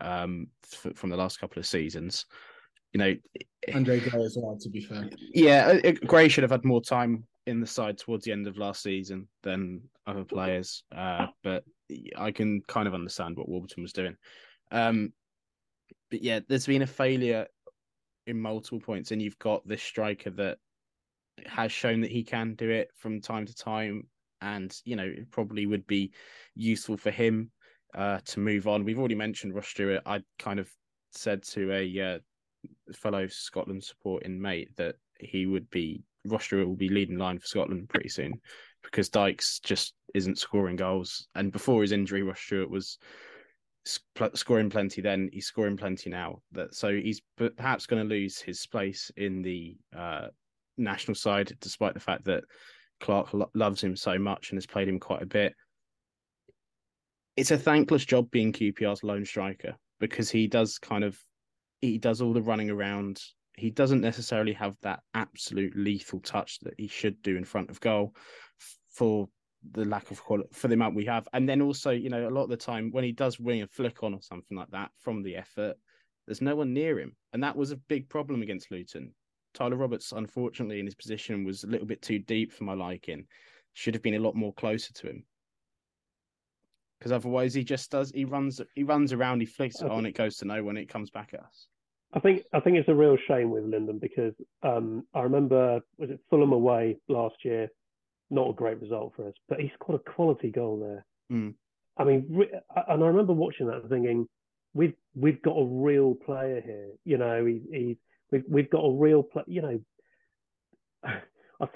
from the last couple of seasons. Andre Gray as well, to be fair. Yeah, Gray should have had more time in the side towards the end of last season than other players. But I can kind of understand what Warburton was doing. But yeah, there's been a failure in multiple points, and you've got this striker that has shown that he can do it from time to time, and, you know, it probably would be useful for him to move on. We've already mentioned Ross Stewart. I kind of said to a fellow Scotland supporting mate that he would be, Ross Stewart will be leading line for Scotland pretty soon, because Dykes just isn't scoring goals. And before his injury, Ross Stewart was scoring plenty then, he's scoring plenty now. So he's perhaps going to lose his place in the national side, despite the fact that Clark loves him so much and has played him quite a bit. It's a thankless job being QPR's lone striker, because he does all the running around. He doesn't necessarily have that absolute lethal touch that he should do in front of goal for the lack of quality, for the amount we have. And then also, you know, a lot of the time when he does wing a flick on or something like that from the effort, there's no one near him. And that was a big problem against Luton. Tyler Roberts, unfortunately, in his position was a little bit too deep for my liking. Should have been a lot more closer to him. Because otherwise he runs around, he flicks it on, it goes to no one, it comes back at us. I think it's a real shame with Lyndon, because I remember, was it Fulham away last year? Not a great result for us, but he scored a quality goal there. Mm. I mean, and I remember watching that and thinking, we've got a real player here. You know, we've got a real player. You know, I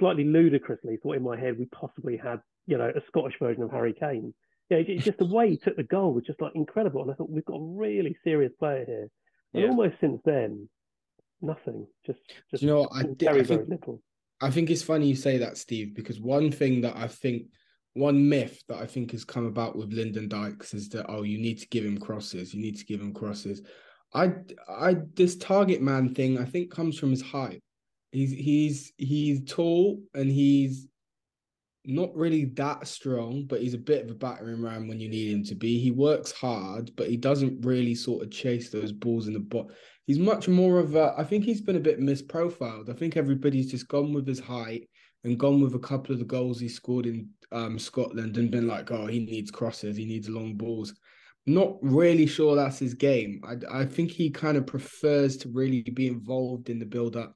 slightly ludicrously thought in my head we possibly had, you know, a Scottish version of Harry Kane. Yeah, just the way he took the goal was just like incredible, and I thought we've got a really serious player here. And almost since then, nothing. Just you know, very little. I think it's funny you say that, Steve, because one myth that I think has come about with Lyndon Dykes is that, you need to give him crosses. You need to give him crosses. This target man thing, I think, comes from his height. He's tall and he's not really that strong, but he's a bit of a battering ram when you need him to be. He works hard, but he doesn't really sort of chase those balls in the box. He's much more of a... I think he's been a bit misprofiled. I think everybody's just gone with his height and gone with a couple of the goals he scored in Scotland and been like, he needs crosses, he needs long balls. Not really sure that's his game. I think he kind of prefers to really be involved in the build-up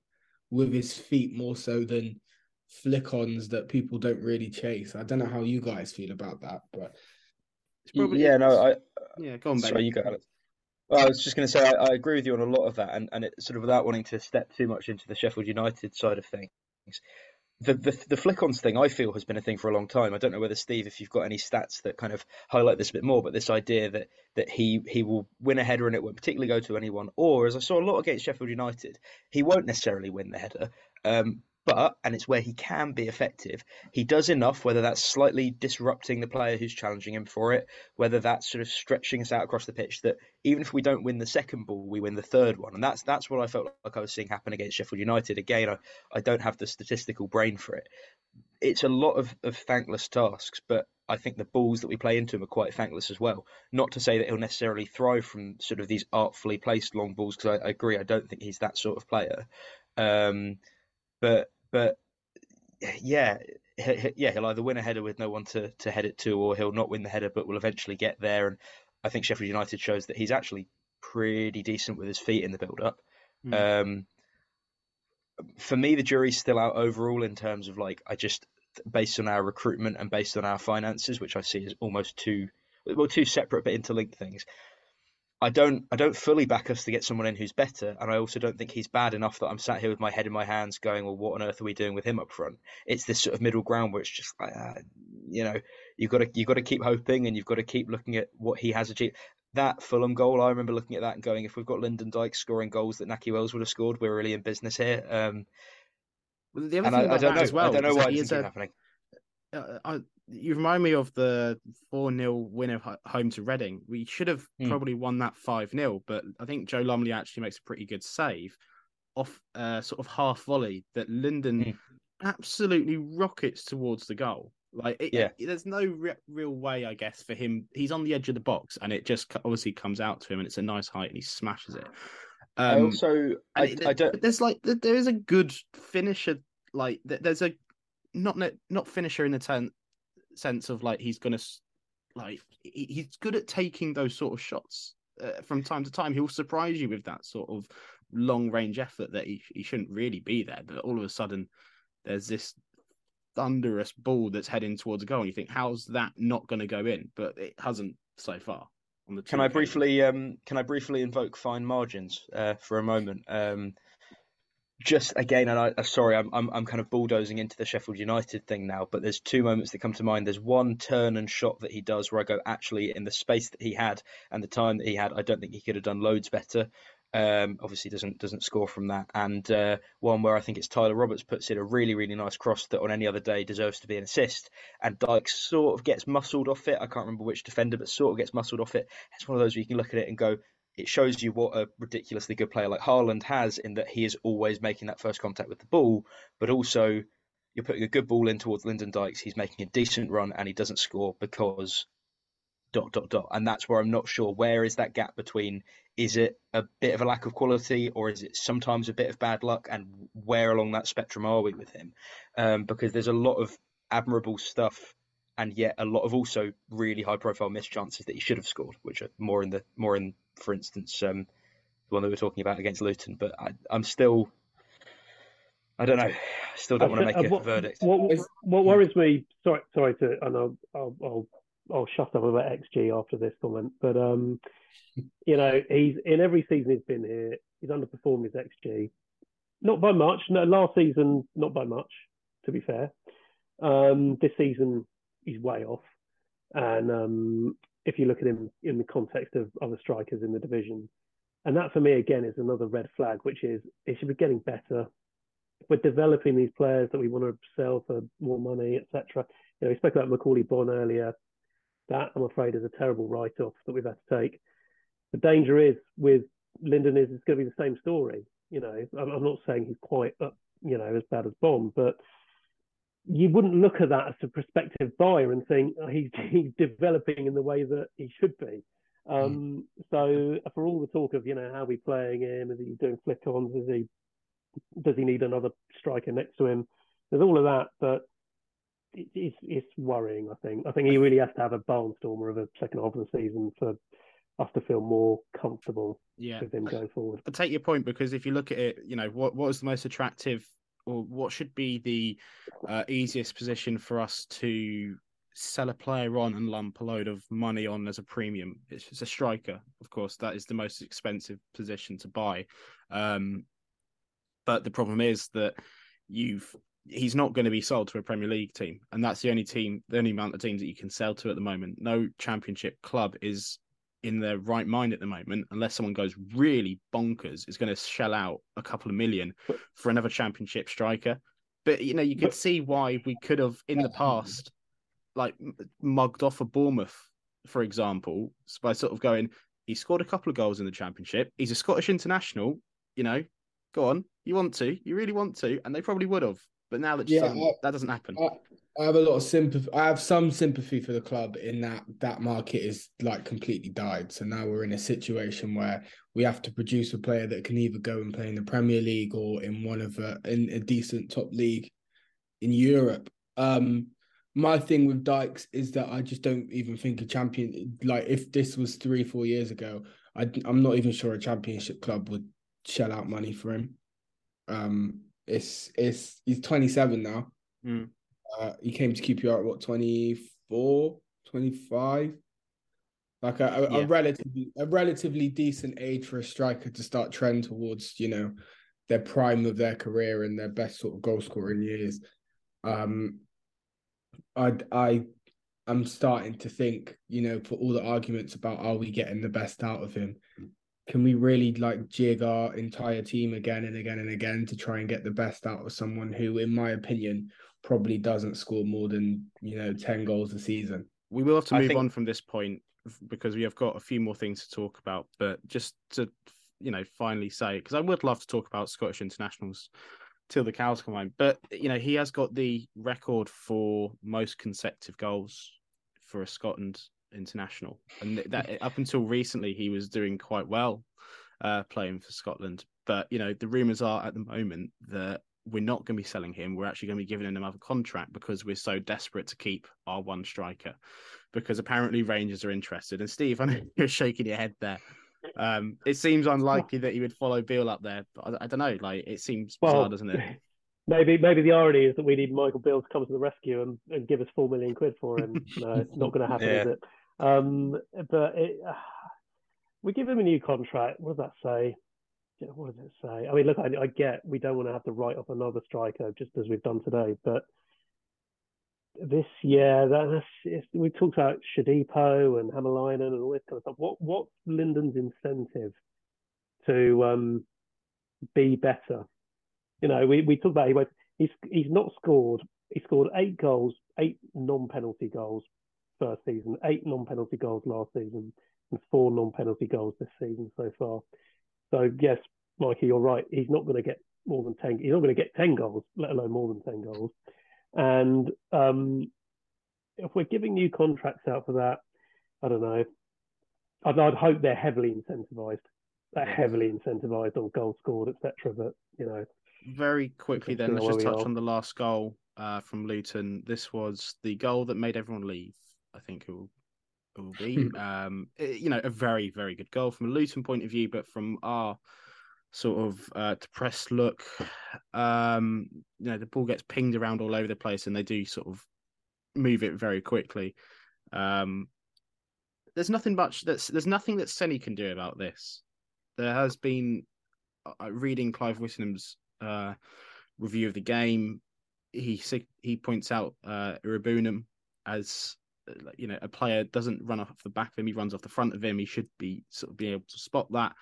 with his feet more so than flick-ons that people don't really chase. I don't know how you guys feel about that, but it's probably go on, sorry, you go, Alex. Well, I was just going to say I agree with you on a lot of that, and it sort of, without wanting to step too much into the Sheffield United side of things, the flick-ons thing, I feel, has been a thing for a long time. I don't know whether, Steve, if you've got any stats that kind of highlight this a bit more, but this idea that he will win a header and it won't particularly go to anyone, or, as I saw a lot against Sheffield United, he won't necessarily win the header, but, and it's where he can be effective, he does enough, whether that's slightly disrupting the player who's challenging him for it, whether that's sort of stretching us out across the pitch, that even if we don't win the second ball, we win the third one. And that's what I felt like I was seeing happen against Sheffield United. Again, I don't have the statistical brain for it. It's a lot of thankless tasks, but I think the balls that we play into him are quite thankless as well. Not to say that he'll necessarily thrive from sort of these artfully placed long balls, because I agree, I don't think he's that sort of player. But he'll either win a header with no one to head it to, or he'll not win the header but will eventually get there. And I think Sheffield United shows that he's actually pretty decent with his feet in the build-up. Mm. For me, the jury's still out overall in terms of, like, based on our recruitment and based on our finances, which I see as almost two separate but interlinked things. I don't fully back us to get someone in who's better, and I also don't think he's bad enough that I'm sat here with my head in my hands going, well, what on earth are we doing with him up front? It's this sort of middle ground where it's just like, you know, you've got to keep hoping and you've got to keep looking at what he has achieved. That Fulham goal, I remember looking at that and going, if we've got Lyndon Dykes scoring goals that Naki Wells would have scored, we're really in business here. Well, the other thing I don't know why it's happening. You remind me of the 4-0 win at home to Reading. We should have probably won that 5-0, but I think Joe Lumley actually makes a pretty good save off sort of half volley that Lyndon absolutely rockets towards the goal. Like, there's no real way, I guess, for him. He's on the edge of the box, and it just obviously comes out to him, and it's a nice height, and he smashes it. There is a good finisher. Like, there's a not finisher in the sense of, like, he's going to like he's good at taking those sort of shots from time to time. He'll surprise you with that sort of long range effort that he shouldn't really be there, but all of a sudden there's this thunderous ball that's heading towards a goal, and you think, how's that not going to go in? But it hasn't so far. Can I briefly invoke fine margins for a moment? Just again, and I'm sorry, I'm kind of bulldozing into the Sheffield United thing now, but there's two moments that come to mind. There's one turn and shot that he does where I go, actually, in the space that he had and the time that he had, I don't think he could have done loads better. Obviously doesn't score from that. And one where I think it's Tyler Roberts puts in a really, really nice cross that on any other day deserves to be an assist. And Dykes sort of gets muscled off it. I can't remember which defender, but sort of gets muscled off it. It's one of those where you can look at it and go, it shows you what a ridiculously good player like Haaland has in that he is always making that first contact with the ball, but also you're putting a good ball in towards Lyndon Dykes. He's making a decent run and he doesn't score because ... And that's where I'm not sure, where is that gap between, is it a bit of a lack of quality or is it sometimes a bit of bad luck, and where along that spectrum are we with him? Because there's a lot of admirable stuff and yet a lot of also really high profile missed chances that he should have scored, which are more in, for instance, the one that we were talking about against Luton. But I'm still, I don't know, I still don't want to make a verdict. What worries me, sorry to, and I'll shut up about XG after this comment, but he's in every season he's been here, he's underperformed his XG. Not by much. No, last season, not by much, to be fair. This season, he's way off. And if you look at him in the context of other strikers in the division, and that for me, again, is another red flag, which is it should be getting better. We're developing these players that we want to sell for more money, etc. We spoke about Macaulay Bonne earlier. That, I'm afraid, is a terrible write-off that we've had to take. The danger is with Lyndon is it's going to be the same story. I'm not saying he's quite as bad as Bomb, but you wouldn't look at that as a prospective buyer and think he's developing in the way that he should be. So for all the talk of how we playing him, is he doing flick-ons, does he need another striker next to him? There's all of that, but it's worrying, I think. I think he really has to have a barnstormer of a second half of the season for us to feel more comfortable with him going forward. I take your point, because if you look at it, what is the most attractive, or what should be the easiest position for us to sell a player on and lump a load of money on as a premium? It's a striker, of course. That is the most expensive position to buy. But the problem is that he's not going to be sold to a Premier League team. And that's the only amount of teams that you can sell to at the moment. No Championship club is in their right mind at the moment, unless someone goes really bonkers, is going to shell out a couple of million for another Championship striker. But, you could see why we could have in the past, like, mugged off a Bournemouth, for example, by sort of going, he scored a couple of goals in the Championship. He's a Scottish international, go on, you really want to. And they probably would have. But now that that doesn't happen. I have a lot of sympathy. I have some sympathy for the club in that market is like completely died. So now we're in a situation where we have to produce a player that can either go and play in the Premier League or in in a decent top league in Europe. My thing with Dykes is that I just don't even think a champion, like if this was 3-4 years ago, I'm not even sure a Championship club would shell out money for him. He's 27 now. He came to QPR at 24, 25? Like a relatively decent age for a striker to start trend towards, their prime of their career and their best sort of goal scoring years. I'm starting to think, for all the arguments about are we getting the best out of him, can we really like jig our entire team again and again and again to try and get the best out of someone who, in my opinion, probably doesn't score more than 10 goals a season? We will have to move on from this point because we have got a few more things to talk about. But just to finally say, because I would love to talk about Scottish internationals till the cows come home, but he has got the record for most consecutive goals for a Scotland international, and that up until recently he was doing quite well playing for Scotland, but the rumours are at the moment that we're not going to be selling him. We're actually going to be giving him another contract because we're so desperate to keep our one striker, because apparently Rangers are interested. And Steve, I know you're shaking your head there. It seems unlikely that he would follow Beale up there, but I don't know. Like, it seems bizarre, doesn't it? Maybe the irony is that we need Michael Beale to come to the rescue and give us £4 million for him. No, it's not going to happen, is it? We give him a new contract. What does that say? What does it say? I mean, look, I get we don't want to have to write off another striker just as we've done today, but this year, we talked about Shodipo and Hämäläinen and all this kind of stuff. What's Linden's incentive to be better? You know, we talk about he's not scored. He scored 8 goals, 8 non-penalty goals first season, 8 non-penalty goals last season, and 4 non-penalty goals this season so far. So yes, Mikey, you're right. He's not going to get more than 10. He's not going to get 10 goals, let alone more than 10 goals. And if we're giving new contracts out for that, I don't know. I'd hope they're heavily incentivized. They're heavily incentivized on goals scored, etc. But you know, very quickly then, let's just touch on the last goal from Luton. This was the goal that made everyone leave. I think it will be, you know, a very, very good goal from a Luton point of view, but from our sort of depressed look, you know, the ball gets pinged around all over the place and they do sort of move it very quickly. There's nothing that Seni can do about this. There has been, reading Clive Whittingham's review of the game, he points out Iribunum as, you know, a player doesn't run off the back of him, he runs off the front of him. He should be sort of being able to spot that.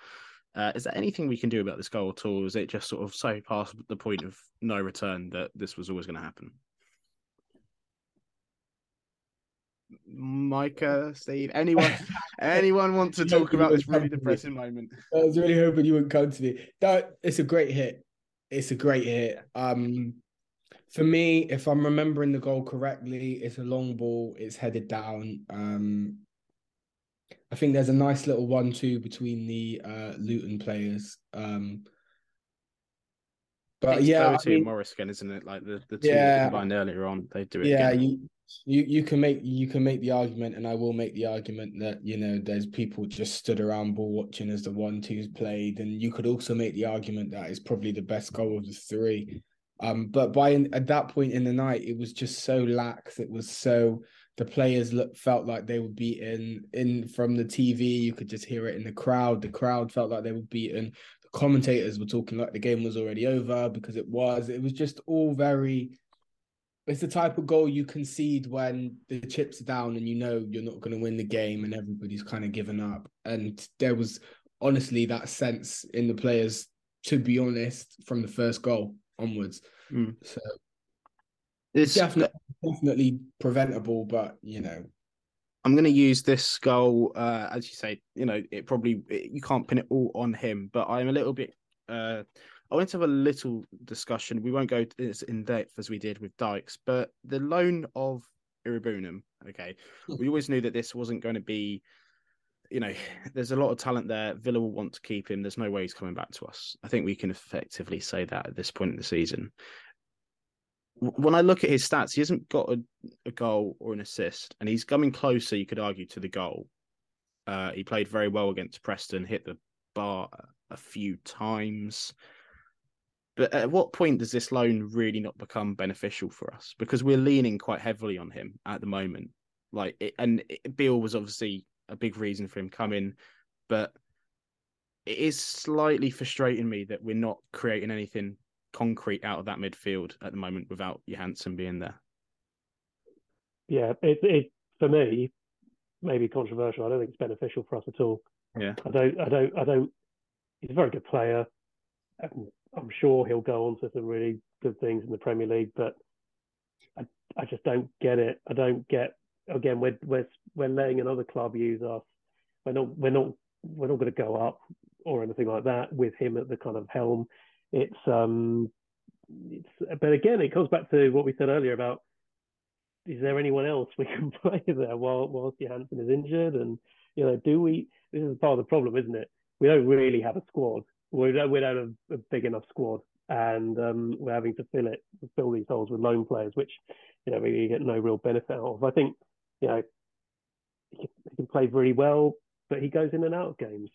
Is there anything we can do about this goal at all? Is it just sort of so past the point of no return that this was always going to happen? Micah, Steve, anyone want to talk about this really depressing moment? I was really hoping you wouldn't come to me. It's a great hit. It's a great hit. For me, if I'm remembering the goal correctly, it's a long ball. It's headed down. I think there's a nice little 1-2 between the Luton players. But it's Morris again, isn't it? Like the two that combined earlier on, they do it. Yeah, again. You can make the argument, and I will make the argument that, you know, there's people just stood around ball watching as the 1-2's played, and you could also make the argument that it's probably the best goal of the three. But at that point in the night, it was just so lax. It was so. The players felt like they were beaten. In from the TV, you could just hear it in the crowd. The crowd felt like they were beaten. The commentators were talking like the game was already over because it was. It was just all very... It's the type of goal you concede when the chips are down and you know you're not going to win the game and everybody's kind of given up. And there was honestly that sense in the players, to be honest, from the first goal onwards. Mm. So... It's definitely preventable, but, you know. I'm going to use this goal, as you say, you know, you can't pin it all on him, but I'm a little bit, I want to have a little discussion. We won't go as in depth as we did with Dykes, but the loan of Iribunum, okay, we always knew that this wasn't going to be, you know, there's a lot of talent there. Villa will want to keep him. There's no way he's coming back to us. I think we can effectively say that at this point in the season. When I look at his stats, he hasn't got a goal or an assist, and he's coming closer, you could argue, to the goal. He played very well against Preston, hit the bar a few times. But at what point does this loan really not become beneficial for us? Because we're leaning quite heavily on him at the moment. Beale was obviously a big reason for him coming, but it is slightly frustrating me that we're not creating anything concrete out of that midfield at the moment without Johansson being there. Yeah, it for me may be controversial. I don't think it's beneficial for us at all. Yeah, I don't. He's a very good player. I'm sure he'll go on to some really good things in the Premier League, but I just don't get it. I don't get. Again, we're letting another club use us. We're not going to go up or anything like that with him at the kind of helm. But again, it comes back to what we said earlier about: is there anyone else we can play there whilst Johansson is injured? And you know, this is part of the problem, isn't it? We don't really have a squad. We don't have a big enough squad and we're having to fill these holes with loan players, which, you know, we get no real benefit out of. I think, you know, he can play very well, but he goes in and out of games.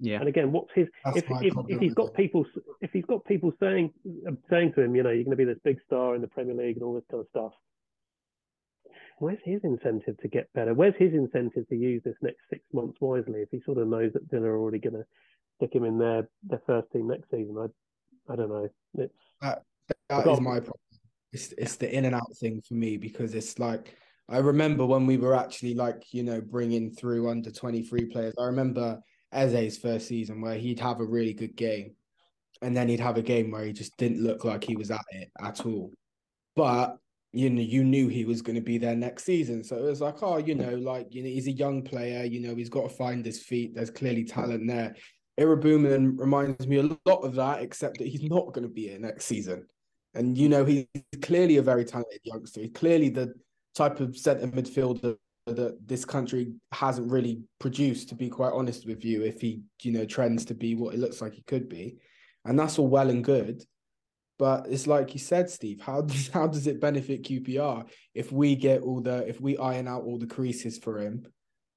Yeah. And again, what's his? If he's got people, saying to him, you know, you're going to be this big star in the Premier League and all this kind of stuff. Where's his incentive to get better? Where's his incentive to use this next 6 months wisely? If he sort of knows that Villa are already going to stick him in their first team next season, I don't know. It's that is my problem. It's the in and out thing for me, because it's like, I remember when we were actually, like, you know, bringing through under 23 players. I remember Eze's first season where he'd have a really good game, and then he'd have a game where he just didn't look like he was at it at all. But you know, you knew he was going to be there next season. So it was like, oh, you know, he's a young player, you know, he's got to find his feet. There's clearly talent there. Iribunum reminds me a lot of that, except that he's not going to be here next season. And, you know, he's clearly a very talented youngster. He's clearly the type of centre midfielder that this country hasn't really produced, to be quite honest with you, if he, you know, trends to be what it looks like he could be. And that's all well and good. But it's like you said, Steve, how does it benefit QPR if we get if we iron out all the creases for him,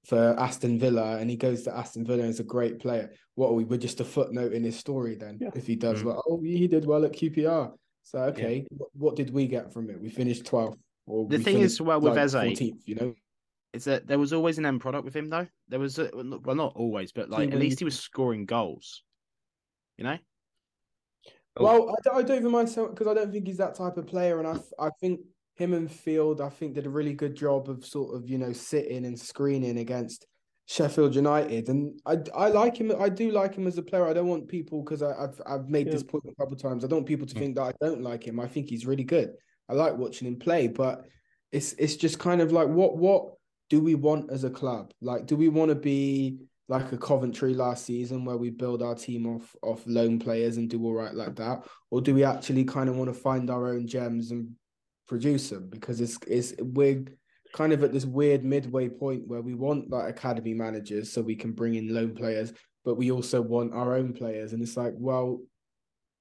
for Aston Villa, and he goes to Aston Villa and is a great player? What are we? We're just a footnote in his story then, yeah. If he does. Mm-hmm. Well, oh, he did well at QPR. So, okay, yeah. What did we get from it? We finished 12th. Or the thing is, well, with Eze, 14th, you know? Is that there was always an end product with him, though. There was, well, not always, but like at least he was scoring goals, you know? Well, I don't even mind, because I don't think he's that type of player. And I think him and Field, I think, did a really good job of sort of, you know, sitting and screening against Sheffield United. And I like him. I do like him as a player. I don't want people, because I've made this point a couple of times, I don't want people to think that I don't like him. I think he's really good. I like watching him play, but it's just kind of like, what do we want as a club? Like, do we want to be like a Coventry last season where we build our team off loan players and do all right like that? Or do we actually kind of want to find our own gems and produce them? Because we're kind of at this weird midway point where we want like academy managers so we can bring in loan players, but we also want our own players. And it's like, well,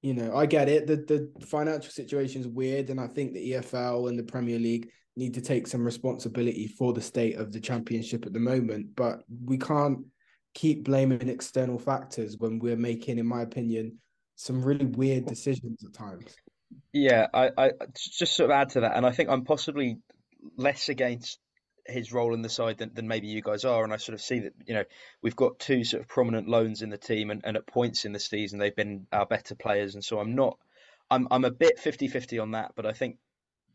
you know, I get it. The financial situation is weird, and I think the EFL and the Premier League need to take some responsibility for the state of the championship at the moment. But we can't keep blaming external factors when we're making, in my opinion, some really weird decisions at times. Yeah, I just sort of add to that. And I think I'm possibly less against his role in the side than maybe you guys are. And I sort of see that, you know, we've got two sort of prominent loans in the team, and at points in the season, they've been our better players. And so I'm a bit 50-50 on that. But I think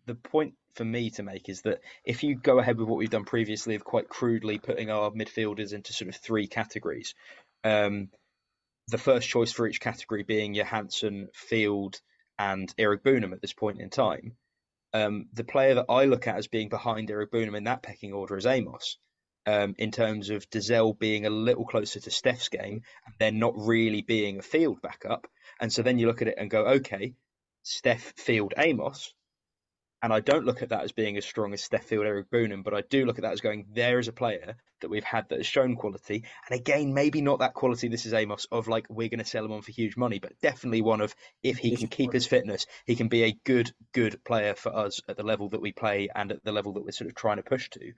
the point for me to make is that if you go ahead with what we've done previously of quite crudely putting our midfielders into sort of three categories, the first choice for each category being Johansson, Field and Iribunum at this point in time, the player that I look at as being behind Iribunum in that pecking order is Amos, in terms of Dizelle being a little closer to Steph's game and then not really being a Field backup. And so then you look at it and go, okay, Steph, Field, Amos. And I don't look at that as being as strong as Steph, Field, Iribunum, but I do look at that as going, there is a player that we've had that has shown quality. And again, maybe not that quality, this is Amos, of like, we're going to sell him on for huge money, but definitely one of, if he can keep his fitness, he can be a good player for us at the level that we play and at the level that we're sort of trying to push to.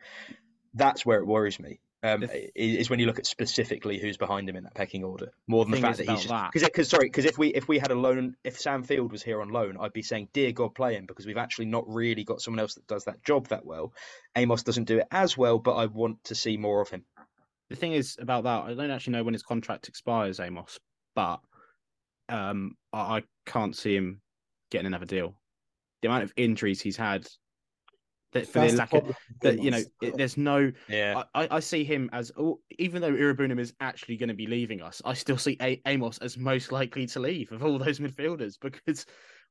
That's where it worries me, is when you look at specifically who's behind him in that pecking order, more than the fact that he's just, because if we had a loan, if Sam Field was here on loan, I'd be saying, dear God, play him, because we've actually not really got someone else that does that job that well. Amos doesn't do it as well, but I want to see more of him. The thing is about that, I don't actually know when his contract expires, Amos, but I can't see him getting another deal. The amount of injuries he's had. I see him as, even though Iribunum is actually going to be leaving us, I still see Amos as most likely to leave of all those midfielders, because,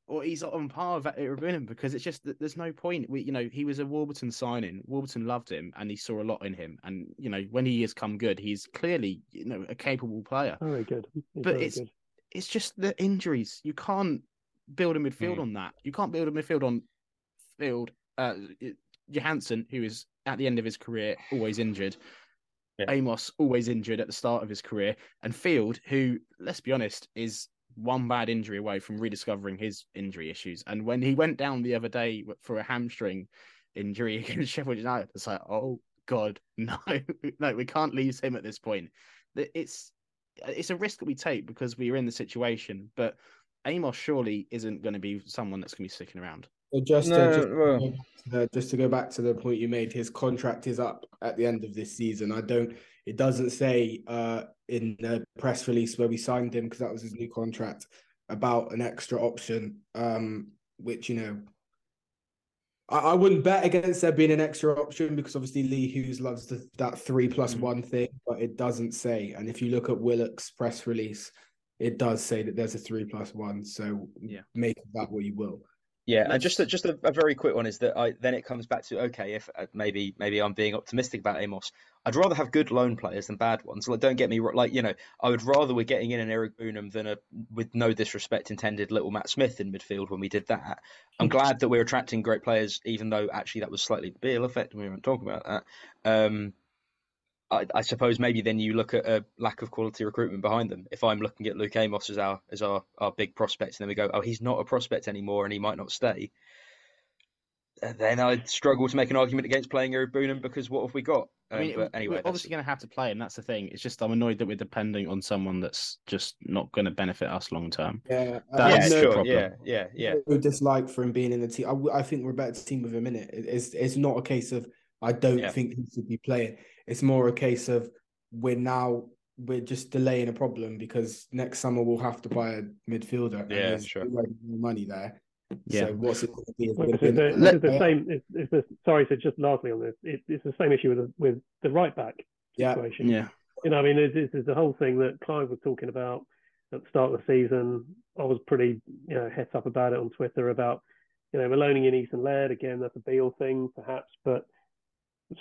or he's on par with Iribunum, because it's just that there's no point. We, you know, he was a Warburton signing. Warburton loved him, and he saw a lot in him. And you know, when he has come good, he's clearly, you know, a capable player. Very good, it's just the injuries. You can't build a midfield on that. You can't build a midfield on Field. Johansson, who is at the end of his career always injured, Amos always injured at the start of his career, and Field, who, let's be honest, is one bad injury away from rediscovering his injury issues. And when he went down the other day for a hamstring injury against Sheffield United, it's like, oh God, no, no, we can't lose him at this point. It's a risk that we take because we are in the situation, but Amos surely isn't going to be someone that's going to be sticking around. So just to go back to the point you made, his contract is up at the end of this season. It doesn't say in the press release where we signed him, because that was his new contract, about an extra option, which, you know, I wouldn't bet against there being an extra option, because obviously Lee Hughes loves that 3+1 thing, but it doesn't say. And if you look at Willock's press release, it does say that there's a 3+1. So yeah, make that what you will. Yeah, and just a very quick one is that then it comes back to, okay, if maybe I'm being optimistic about Amos. I'd rather have good loan players than bad ones. Like, don't get me wrong, like, you know, I would rather we're getting in an Iribunum than with no disrespect intended, little Matt Smith in midfield when we did that. I'm glad that we're attracting great players, even though actually that was slightly the Beale effect, and we weren't talking about that. I suppose maybe then you look at a lack of quality recruitment behind them. If I'm looking at Luke Amos as our big prospect, and then we go, oh, he's not a prospect anymore and he might not stay, then I'd struggle to make an argument against playing Iribunum, because what have we got? We're obviously going to have to play him. That's the thing. It's just I'm annoyed that we're depending on someone that's just not going to benefit us long term. Yeah, that's the problem. Yeah. No dislike for him being in the team. I think we're a better team with him in it. It's not a case of I don't think he should be playing. It's more a case of we're just delaying a problem, because next summer we'll have to buy a midfielder. And yeah, sure. Money there. Yeah. So what's it going to be? Just lastly on this, it's the same issue with the right back situation. Yeah. You know, I mean, it's the whole thing that Clive was talking about at the start of the season. I was pretty, you know, het up about it on Twitter about, you know, we're loaning in Ethan Laird again. That's a Beale thing, perhaps, but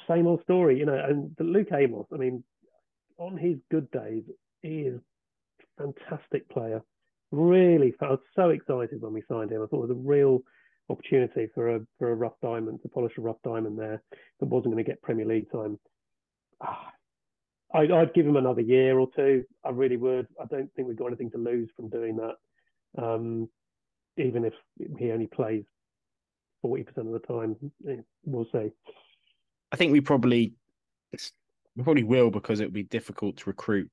same old story, you know. And Luke Amos, I mean, on his good days, he is a fantastic player. Really, I was so excited when we signed him. I thought it was a real opportunity for a rough diamond, to polish a rough diamond there that wasn't going to get Premier League time. I'd give him another year or two. I really would. I don't think we've got anything to lose from doing that, even if he only plays 40% of the time. We'll see. I think we probably will, because it would be difficult to recruit.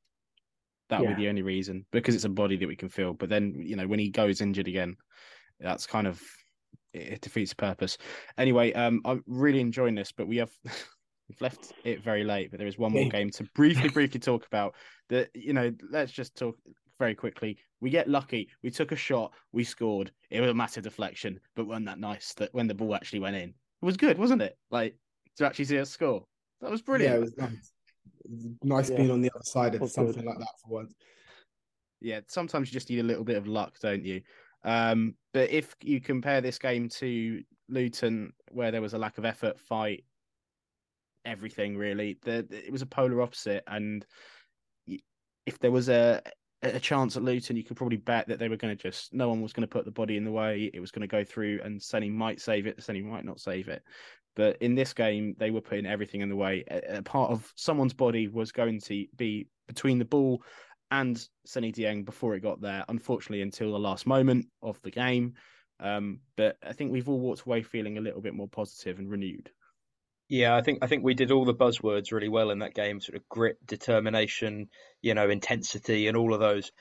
That would be the only reason, because it's a body that we can fill. But then, you know, when he goes injured again, that's kind of, it defeats purpose. Anyway, I'm really enjoying this, but we've left it very late. But there is one more game to briefly talk about. That, you know, let's just talk very quickly. We get lucky. We took a shot. We scored. It was a massive deflection, but wasn't that nice that when the ball actually went in, it was good, wasn't it? Like, to actually see us score. That was brilliant. Yeah, it was nice. Being on the other side of something like that for once. Yeah, sometimes you just need a little bit of luck, don't you? But if you compare this game to Luton, where there was a lack of effort, fight, everything really, it was a polar opposite. And if there was a chance at Luton, you could probably bet that they were going to no one was going to put the body in the way. It was going to go through, and Seni might save it, Seni might not save it. But in this game, they were putting everything in the way. A part of someone's body was going to be between the ball and Seni Dieng before it got there, unfortunately, until the last moment of the game. But I think we've all walked away feeling a little bit more positive and renewed. Yeah, I think we did all the buzzwords really well in that game, sort of grit, determination, you know, intensity and all of those.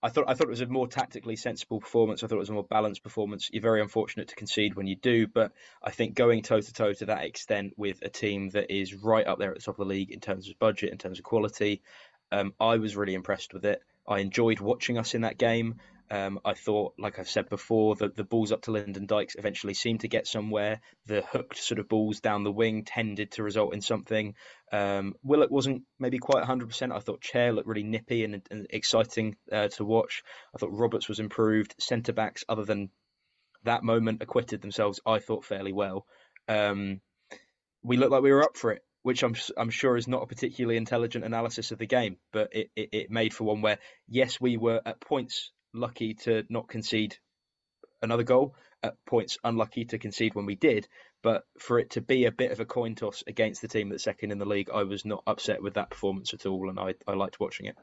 I thought it was a more tactically sensible performance. I thought it was a more balanced performance. You're very unfortunate to concede when you do, but I think going toe-to-toe to that extent with a team that is right up there at the top of the league in terms of budget, in terms of quality, I was really impressed with it. I enjoyed watching us in that game. I thought, like I've said before, that the balls up to Lyndon Dykes eventually seemed to get somewhere. The hooked sort of balls down the wing tended to result in something. Willock wasn't maybe quite 100%. I thought Chair looked really nippy and exciting to watch. I thought Roberts was improved. Centre-backs, other than that moment, acquitted themselves, I thought, fairly well. We looked like we were up for it, which I'm sure is not a particularly intelligent analysis of the game, but it made for one where, yes, we were at points lucky to not concede another goal, at points unlucky to concede when we did, but for it to be a bit of a coin toss against the team that's second in the league, I was not upset with that performance at all, and I liked watching it.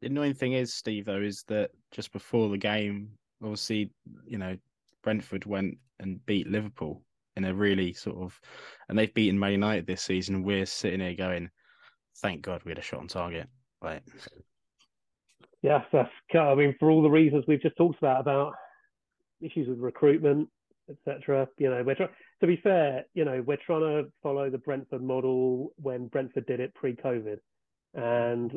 The annoying thing is, Steve, though, is that just before the game, obviously, you know, Brentford went and beat Liverpool in a really sort of, and they've beaten Man United this season. We're sitting here going, thank God we had a shot on target. Right. Yeah, that's, I mean, for all the reasons we've just talked about issues with recruitment, etc. You know, to be fair, you know, we're trying to follow the Brentford model when Brentford did it pre-COVID, and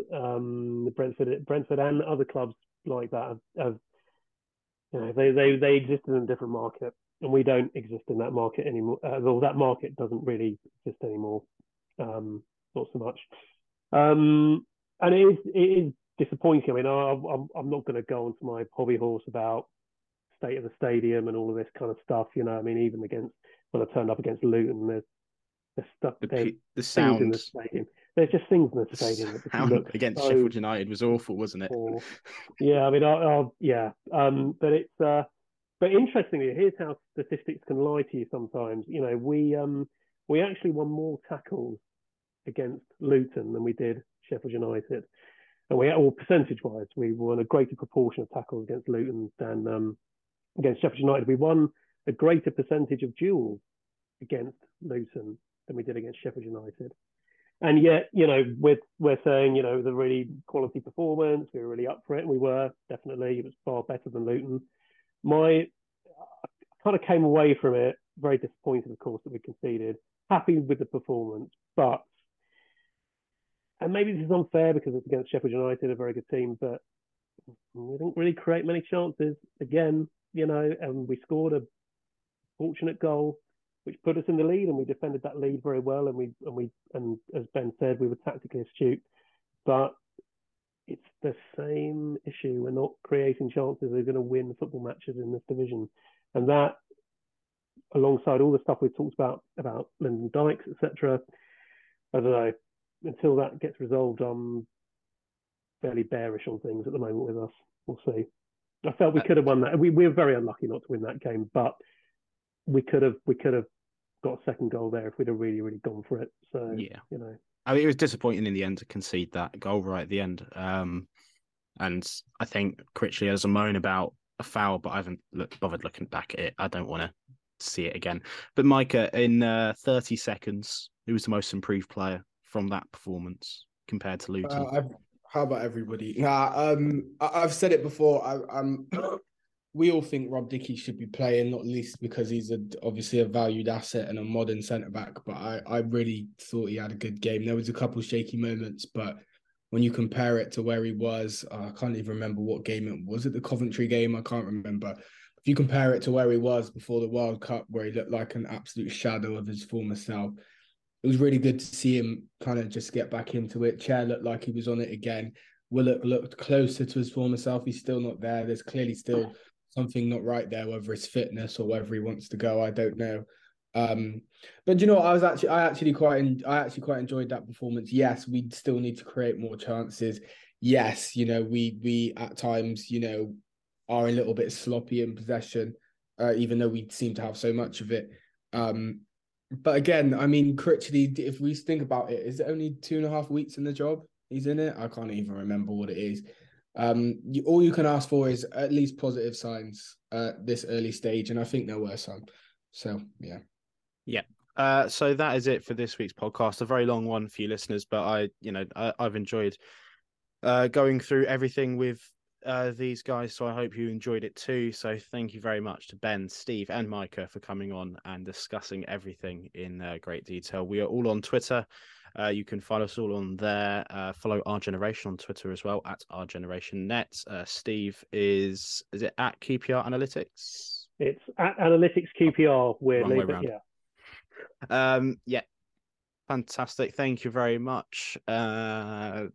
Brentford and other clubs like that have, you know, they exist in a different market, and we don't exist in that market anymore. Well, that market doesn't really exist anymore, not so much. And it is disappointing. I mean, I'm not going to go onto my hobby horse about state of the stadium and all of this kind of stuff. You know, I mean, even against when I turned up against Luton, there's stuff. The sound in the stadium. There's just things in the stadium. Against Sheffield United was awful, wasn't it? Yeah, I mean, yeah. But it's but interestingly, here's how statistics can lie to you sometimes. You know, we actually won more tackles against Luton than we did Sheffield United, and we all percentage-wise, we won a greater proportion of tackles against Luton than against Sheffield United. We won a greater percentage of duels against Luton than we did against Sheffield United. And yet, you know, we're saying, you know, it was a really quality performance. We were really up for it. We were, definitely. It was far better than Luton. I kind of came away from it very disappointed, of course, that we conceded. Happy with the performance. But, and maybe this is unfair because it's against Sheffield United, a very good team, but we didn't really create many chances again, you know, and we scored a fortunate goal, which put us in the lead, and we defended that lead very well. And we as Ben said, we were tactically astute, but it's the same issue. We're not creating chances. We're going to win football matches in this division, and that, alongside all the stuff we've talked about Lyndon Dykes, etc. I don't know. Until that gets resolved, I'm fairly bearish on things at the moment with us. We'll see. I felt we could have won that. We were very unlucky not to win that game, but we could have got a second goal there if we'd have really, really gone for it. So, yeah, you know, I mean, it was disappointing in the end to concede that goal right at the end. And I think Critchley has a moan about a foul, but I haven't bothered looking back at it. I don't want to see it again. But Micah, in 30 seconds, who was the most improved player from that performance compared to Luton? How about everybody? I've said it before. We all think Rob Dickie should be playing, not least because he's obviously a valued asset and a modern centre-back, but I really thought he had a good game. There was a couple of shaky moments, but when you compare it to where he was, I can't even remember what game it was. Was it the Coventry game? I can't remember. If you compare it to where he was before the World Cup, where he looked like an absolute shadow of his former self, it was really good to see him kind of just get back into it. Chair looked like he was on it again. Willock looked closer to his former self. He's still not there. There's clearly still something not right there, whether it's fitness or whether he wants to go, I don't know. But you know, I actually quite enjoyed that performance. Yes, we still need to create more chances. Yes, you know, we at times, you know, are a little bit sloppy in possession, even though we seem to have so much of it. But again, I mean, Critchley, if we think about it, is it only 2.5 weeks in the job he's in it? I can't even remember what it is. All you can ask for is at least positive signs this early stage, and I think there were some. So, yeah. Yeah. So that is it for this week's podcast. A very long one for you listeners, but I've enjoyed going through everything with these guys, so I hope you enjoyed it too. So thank you very much to Ben, Steve and Micah for coming on and discussing everything in great detail. We are all on Twitter. You can find us all on there. Follow Our Generation on Twitter as well, at Our Generation Net. Steve is it at QPR Analytics? It's at Analytics QPR. We're leaving. Yeah. Yeah. Fantastic. Thank you very much. Don't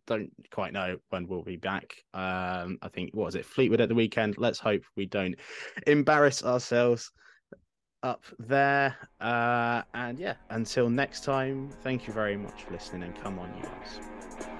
quite know when we'll be back. I think, what was it? Fleetwood at the weekend. Let's hope we don't embarrass ourselves up there, and yeah, until next time, thank you very much for listening, and come on you guys.